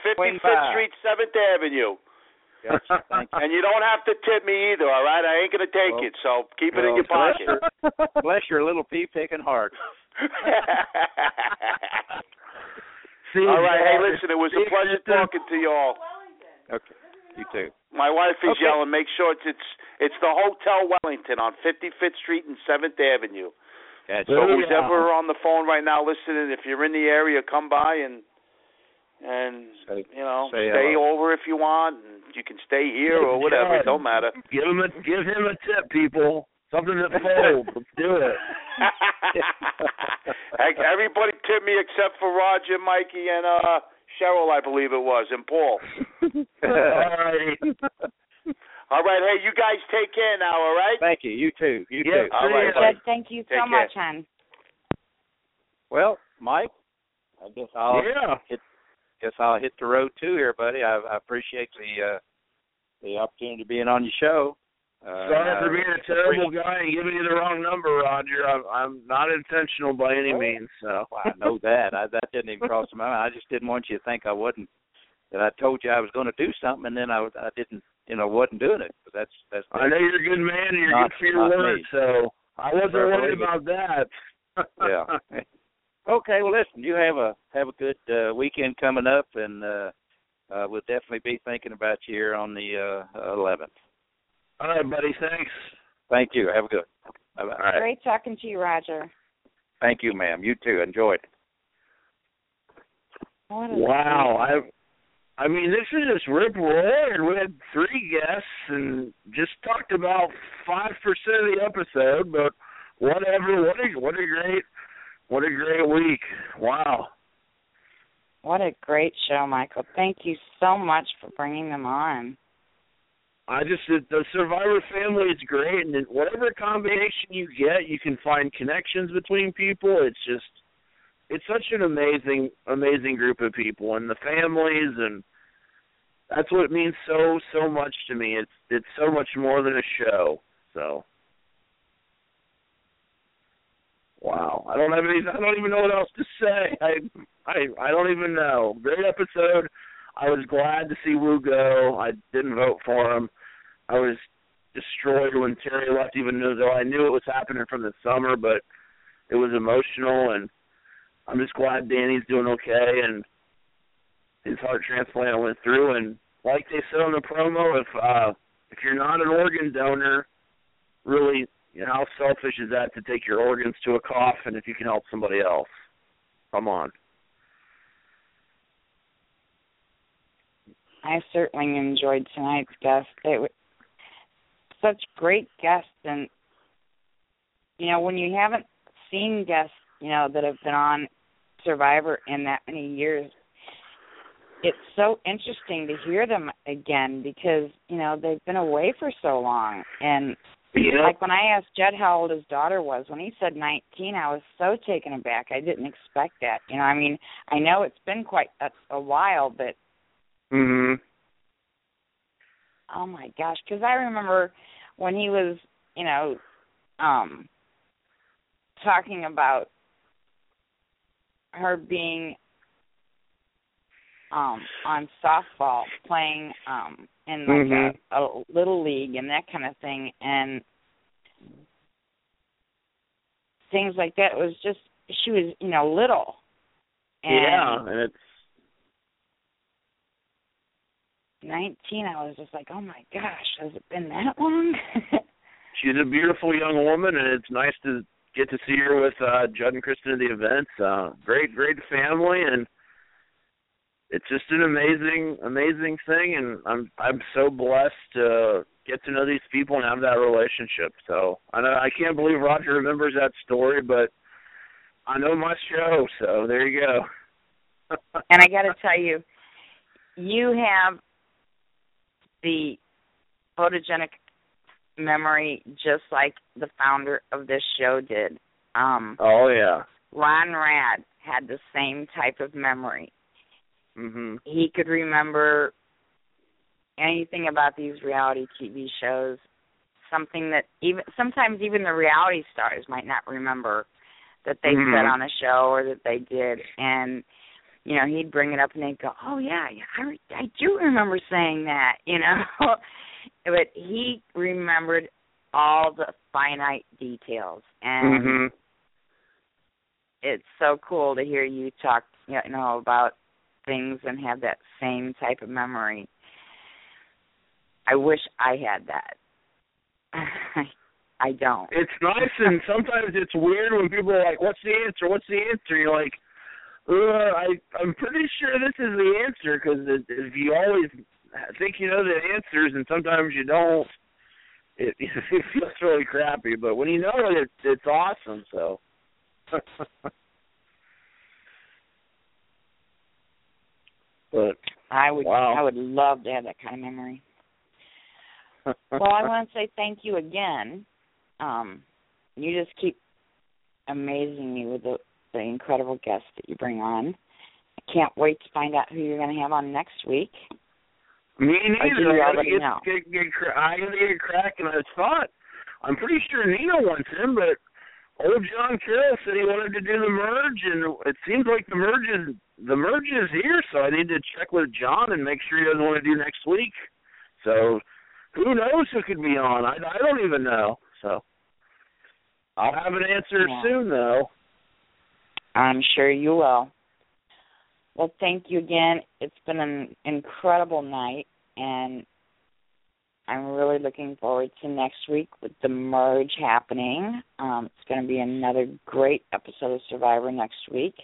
55th Street, 7th Avenue. Yes, thank you. And you don't have to tip me either. All right, I ain't gonna take it, so keep it in your pocket. Bless your little pea-picking heart. All right, hey, listen, it was a pleasure talking to y'all. Okay, you too. My wife is yelling, make sure it's the Hotel Wellington on 55th Street and 7th Avenue. Gotcha. So who's ever on the phone right now listening, if you're in the area, come by and stay over if you want. And you can stay here or whatever, it don't matter. Give him a tip, people. Something that's bold. Let's do it. Everybody tipped me except for Roger, Mikey, and Cheryl, I believe it was, and Paul. All right. Hey, you guys take care now, all right? Thank you. You too. You too. All right. Good. Thank you so much, hon. Well, Mike, I guess I'll hit the road too here, buddy. I appreciate the opportunity to be on your show. Sorry for being a terrible guy and giving you the wrong number, Roger. I'm not intentional by any means. So I know that. That didn't even cross my mind. I just didn't want you to think I wasn't. That I told you I was going to do something and then I didn't. Wasn't doing it. But that's. I know you're a good man and you're good for your word. So I wasn't worried about that. Yeah. Okay. Well, listen. You have a good weekend coming up, and we'll definitely be thinking about you here on the 11th. All right, buddy, thanks. Thank you. Have a good one. All right. Great talking to you, Roger. Thank you, ma'am. You too. Enjoy it. Wow. I mean, this is just rip-roaring. We had three guests and just talked about 5% of the episode, but whatever. What a great week. Wow. What a great show, Michael. Thank you so much for bringing them on. The Survivor family is great, and whatever combination you get, you can find connections between people. It's such an amazing group of people, and the families, and that's what it means so much to me. It's so much more than a show. So, wow, I don't even know what else to say. I don't even know. Great episode. I was glad to see Wu go. I didn't vote for him. I was destroyed when Terry left, even though I knew it was happening from the summer, but it was emotional, and I'm just glad Danny's doing okay, and his heart transplant went through. And like they said on the promo, if you're not an organ donor, really, how selfish is that to take your organs to a coffin if you can help somebody else? Come on. I certainly enjoyed tonight's guests. They were such great guests. And, when you haven't seen guests, that have been on Survivor in that many years, it's so interesting to hear them again because, they've been away for so long. And Yeah. Like when I asked Judd how old his daughter was, when he said 19, I was so taken aback. I didn't expect that. You know, I mean, I know it's been quite a while, but. Mm-hmm. Oh, my gosh, because I remember when he was, you know, talking about her being on softball, playing in like a little league and that kind of thing, and things like that. It was just, she was, you know, little. And yeah, and it's 19, I was just like, oh my gosh, has it been that long? She's a beautiful young woman, and it's nice to get to see her with Judd and Kristen at the events. Great family, and it's just an amazing thing. And I'm so blessed to get to know these people and have that relationship. So I can't believe Rodger remembers that story, but I know my show. So there you go. And I got to tell you, you have the photogenic memory just like the founder of this show did. Oh, yeah. Ron Rad had the same type of memory. Mm-hmm. He could remember anything about these reality TV shows, something that sometimes even the reality stars might not remember that they said on a show or that they did. And, you know, he'd bring it up and they'd go, oh, yeah, I do remember saying that, you know. But he remembered all the finite details. And it's so cool to hear you talk, you know, about things and have that same type of memory. I wish I had that. I don't. It's nice, and sometimes it's weird when people are like, what's the answer? What's the answer? You're like, I'm pretty sure this is the answer, because if you always think you know the answers and sometimes you don't, it feels really crappy. But when you know it, it's awesome, so. But, I would love to have that kind of memory. Well, I want to say thank you again. You just keep amazing me with the incredible guests that you bring on. I can't wait to find out who you're going to have on next week. Me neither. I got to get cracking. I thought, I'm pretty sure Nina wants him, but old John Carroll said he wanted to do the merge, and it seems like the merge is here, so I need to check with John and make sure he doesn't want to do next week. So who knows who could be on? I don't even know. So I'll have an answer soon, though. I'm sure you will. Well, thank you again. It's been an incredible night, and I'm really looking forward to next week with the merge happening. It's going to be another great episode of Survivor next week.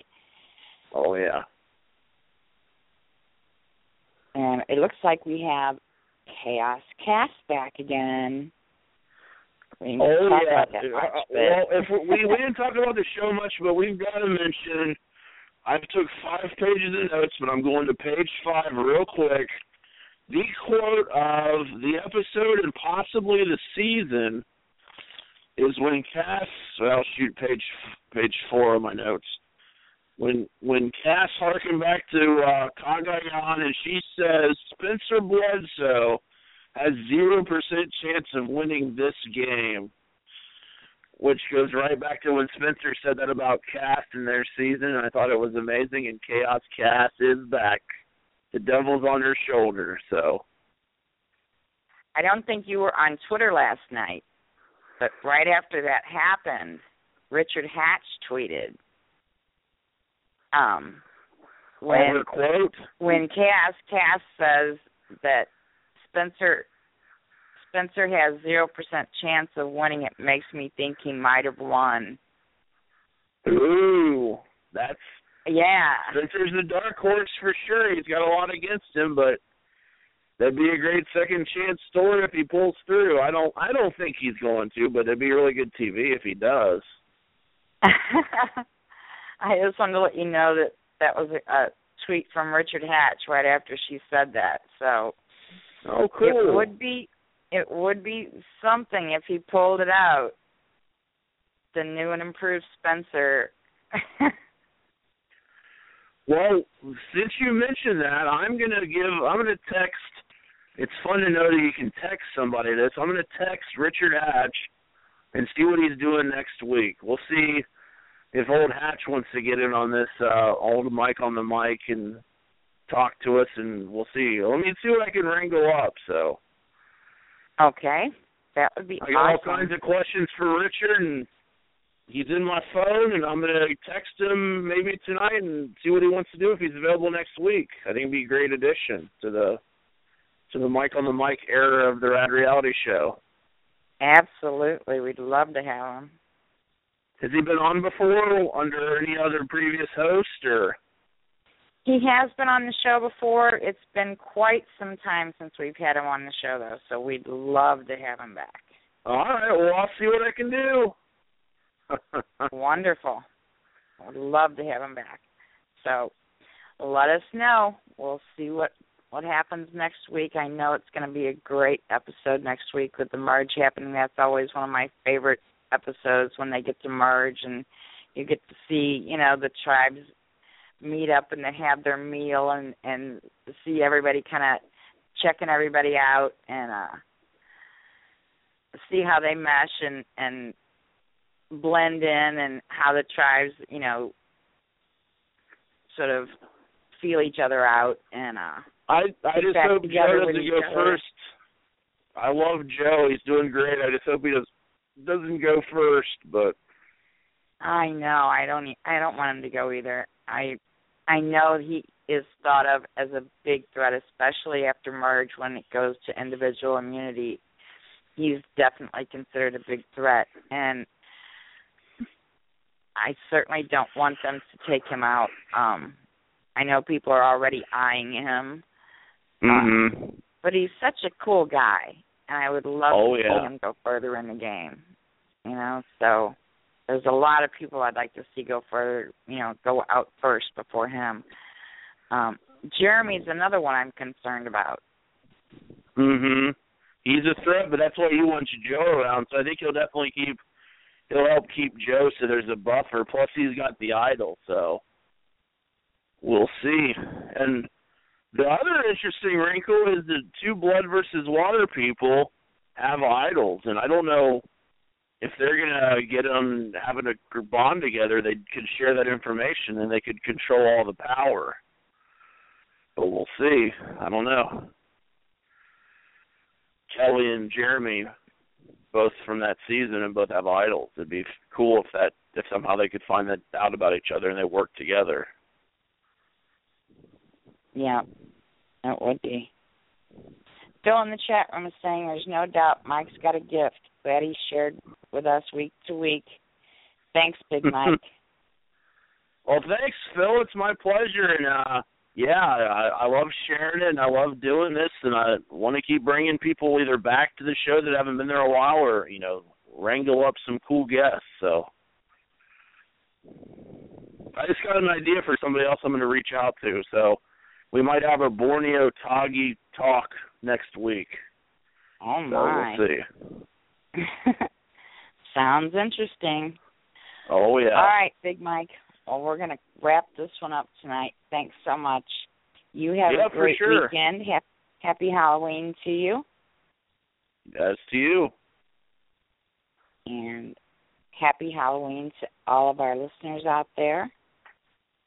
Oh, yeah. And it looks like we have Chaos Cass back again. Well, we didn't talk about the show much, but we've got to mention, I took 5 pages of notes, but I'm going to page 5 real quick. The quote of the episode and possibly the season is when Cass, page 4 of my notes. When Cass harkened back to Kagayan, and she says Spencer Bledsoe has 0% chance of winning this game, which goes right back to when Spencer said that about Cass in their season, and I thought it was amazing, and Chaos Cass is back. The devil's on her shoulder, so. I don't think you were on Twitter last night, but right after that happened, Richard Hatch tweeted, when Cass says that Spencer has 0% chance of winning, it makes me think he might have won. Ooh, that's Spencer's the dark horse for sure. He's got a lot against him, but that'd be a great second chance story if he pulls through. I don't think he's going to, but it'd be really good TV if he does. I just wanted to let you know that was a tweet from Richard Hatch right after she said that. So, oh, cool. It would be it would be something if he pulled it out. The new and improved Spencer. Well, since you mentioned that, I'm gonna text. It's fun to know that you can text somebody this. I'm gonna text Richard Hatch and see what he's doing next week. We'll see if old Hatch wants to get in on this, old Mike on the mic and talk to us, and we'll see. Let me see what I can wrangle up. So. Okay, that would be awesome. I got all kinds of questions for Richard, and he's in my phone, and I'm going to text him maybe tonight and see what he wants to do if he's available next week. I think it would be a great addition to the Mike on the Mic era of the Rad Reality Show. Absolutely. We'd love to have him. Has he been on before under any other previous host? Or? He has been on the show before. It's been quite some time since we've had him on the show, though, so we'd love to have him back. All right. Well, I'll see what I can do. Wonderful. I would love to have him back. So let us know. We'll see what happens next week. I know it's going to be a great episode next week with the merge happening. That's always one of my favorite episodes when they get to merge and you get to see, you know, the tribes meet up and they have their meal and see everybody kind of checking everybody out and see how they mesh and blend in and how the tribes, you know, sort of feel each other out. And I just hope Joe doesn't go first. I love Joe. He's doing great. I just hope he doesn't go first. But I know I don't want him to go either. I know he is thought of as a big threat, especially after merge when it goes to individual immunity. He's definitely considered a big threat, and I certainly don't want them to take him out. I know people are already eyeing him. Mm-hmm. But he's such a cool guy, and I would love to see him go further in the game. You know, so there's a lot of people I'd like to see go further, you know, go out first before him. Jeremy's another one I'm concerned about. Mm-hmm. He's a threat, but that's why he wants Joe around, so I think he'll definitely keep... It'll help keep Joe so there's a buffer. Plus, he's got the idol, so we'll see. And the other interesting wrinkle is the two blood versus water people have idols, and I don't know if they're going to get them having a bond together. They could share that information, and they could control all the power. But we'll see. I don't know. Kelly and Jeremy... both from that season and both have idols. It'd be cool if somehow they could find that out about each other and they work together. Yeah, that would be. Bill in the chat room is saying there's no doubt Mike's got a gift. Glad he shared with us week to week. Thanks, Big Mike. Well, thanks, Phil. It's my pleasure. And, I love sharing it, and I love doing this, and I want to keep bringing people either back to the show that haven't been there a while or, you know, wrangle up some cool guests. So I just got an idea for somebody else I'm going to reach out to. So we might have a Borneo Tagi talk next week. Oh, my. So we'll see. Sounds interesting. Oh, yeah. All right, Big Mike. Well, we're going to wrap this one up tonight. Thanks so much. You have a great weekend. Happy Halloween to you. Yes, to you. And happy Halloween to all of our listeners out there.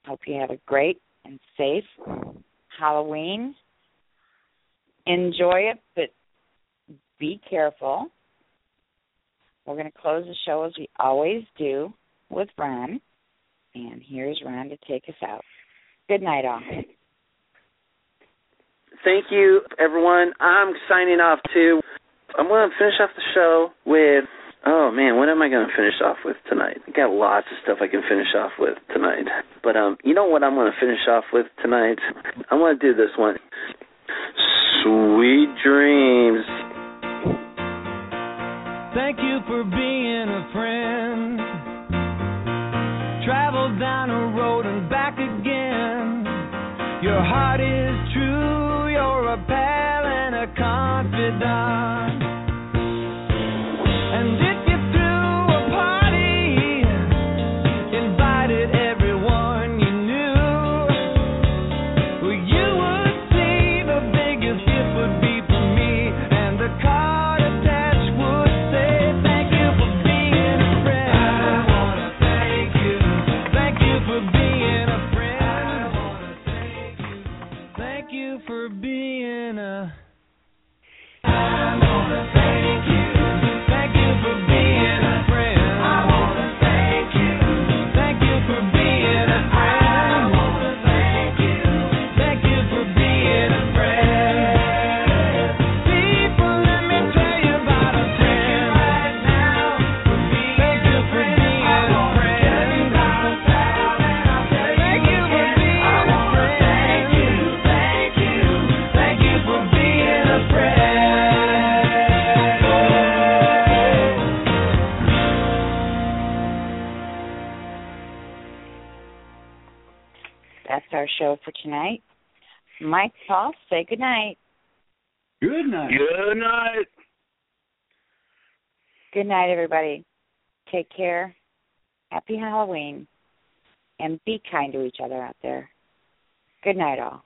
Hope you have a great and safe Halloween. Enjoy it, but be careful. We're going to close the show as we always do with Ron. And here's Ron to take us out. Good night, all. Thank you, everyone. I'm signing off, too. I'm going to finish off the show with, what am I going to finish off with tonight? I got lots of stuff I can finish off with tonight. But you know what I'm going to finish off with tonight? I'm going to do this one. Sweet dreams. Thank you for being a friend. Travel down a road and back again. Your heart is true, you're a pal and a confidant. for being a... I wanna thank you. Thank you for being a friend. I wanna thank you. Thank you for being a friend. I wanna thank you. Thank you for being a friend. People, let me tell you about a friend right now. Thank you for being a friend. Thank you for being a friend. Thank you, thank you. Thank you for being a friend. That's our show for tonight. Mike, Paul, say good night. Good night. Good night. Good night, everybody. Take care. Happy Halloween. And be kind to each other out there. Good night, all.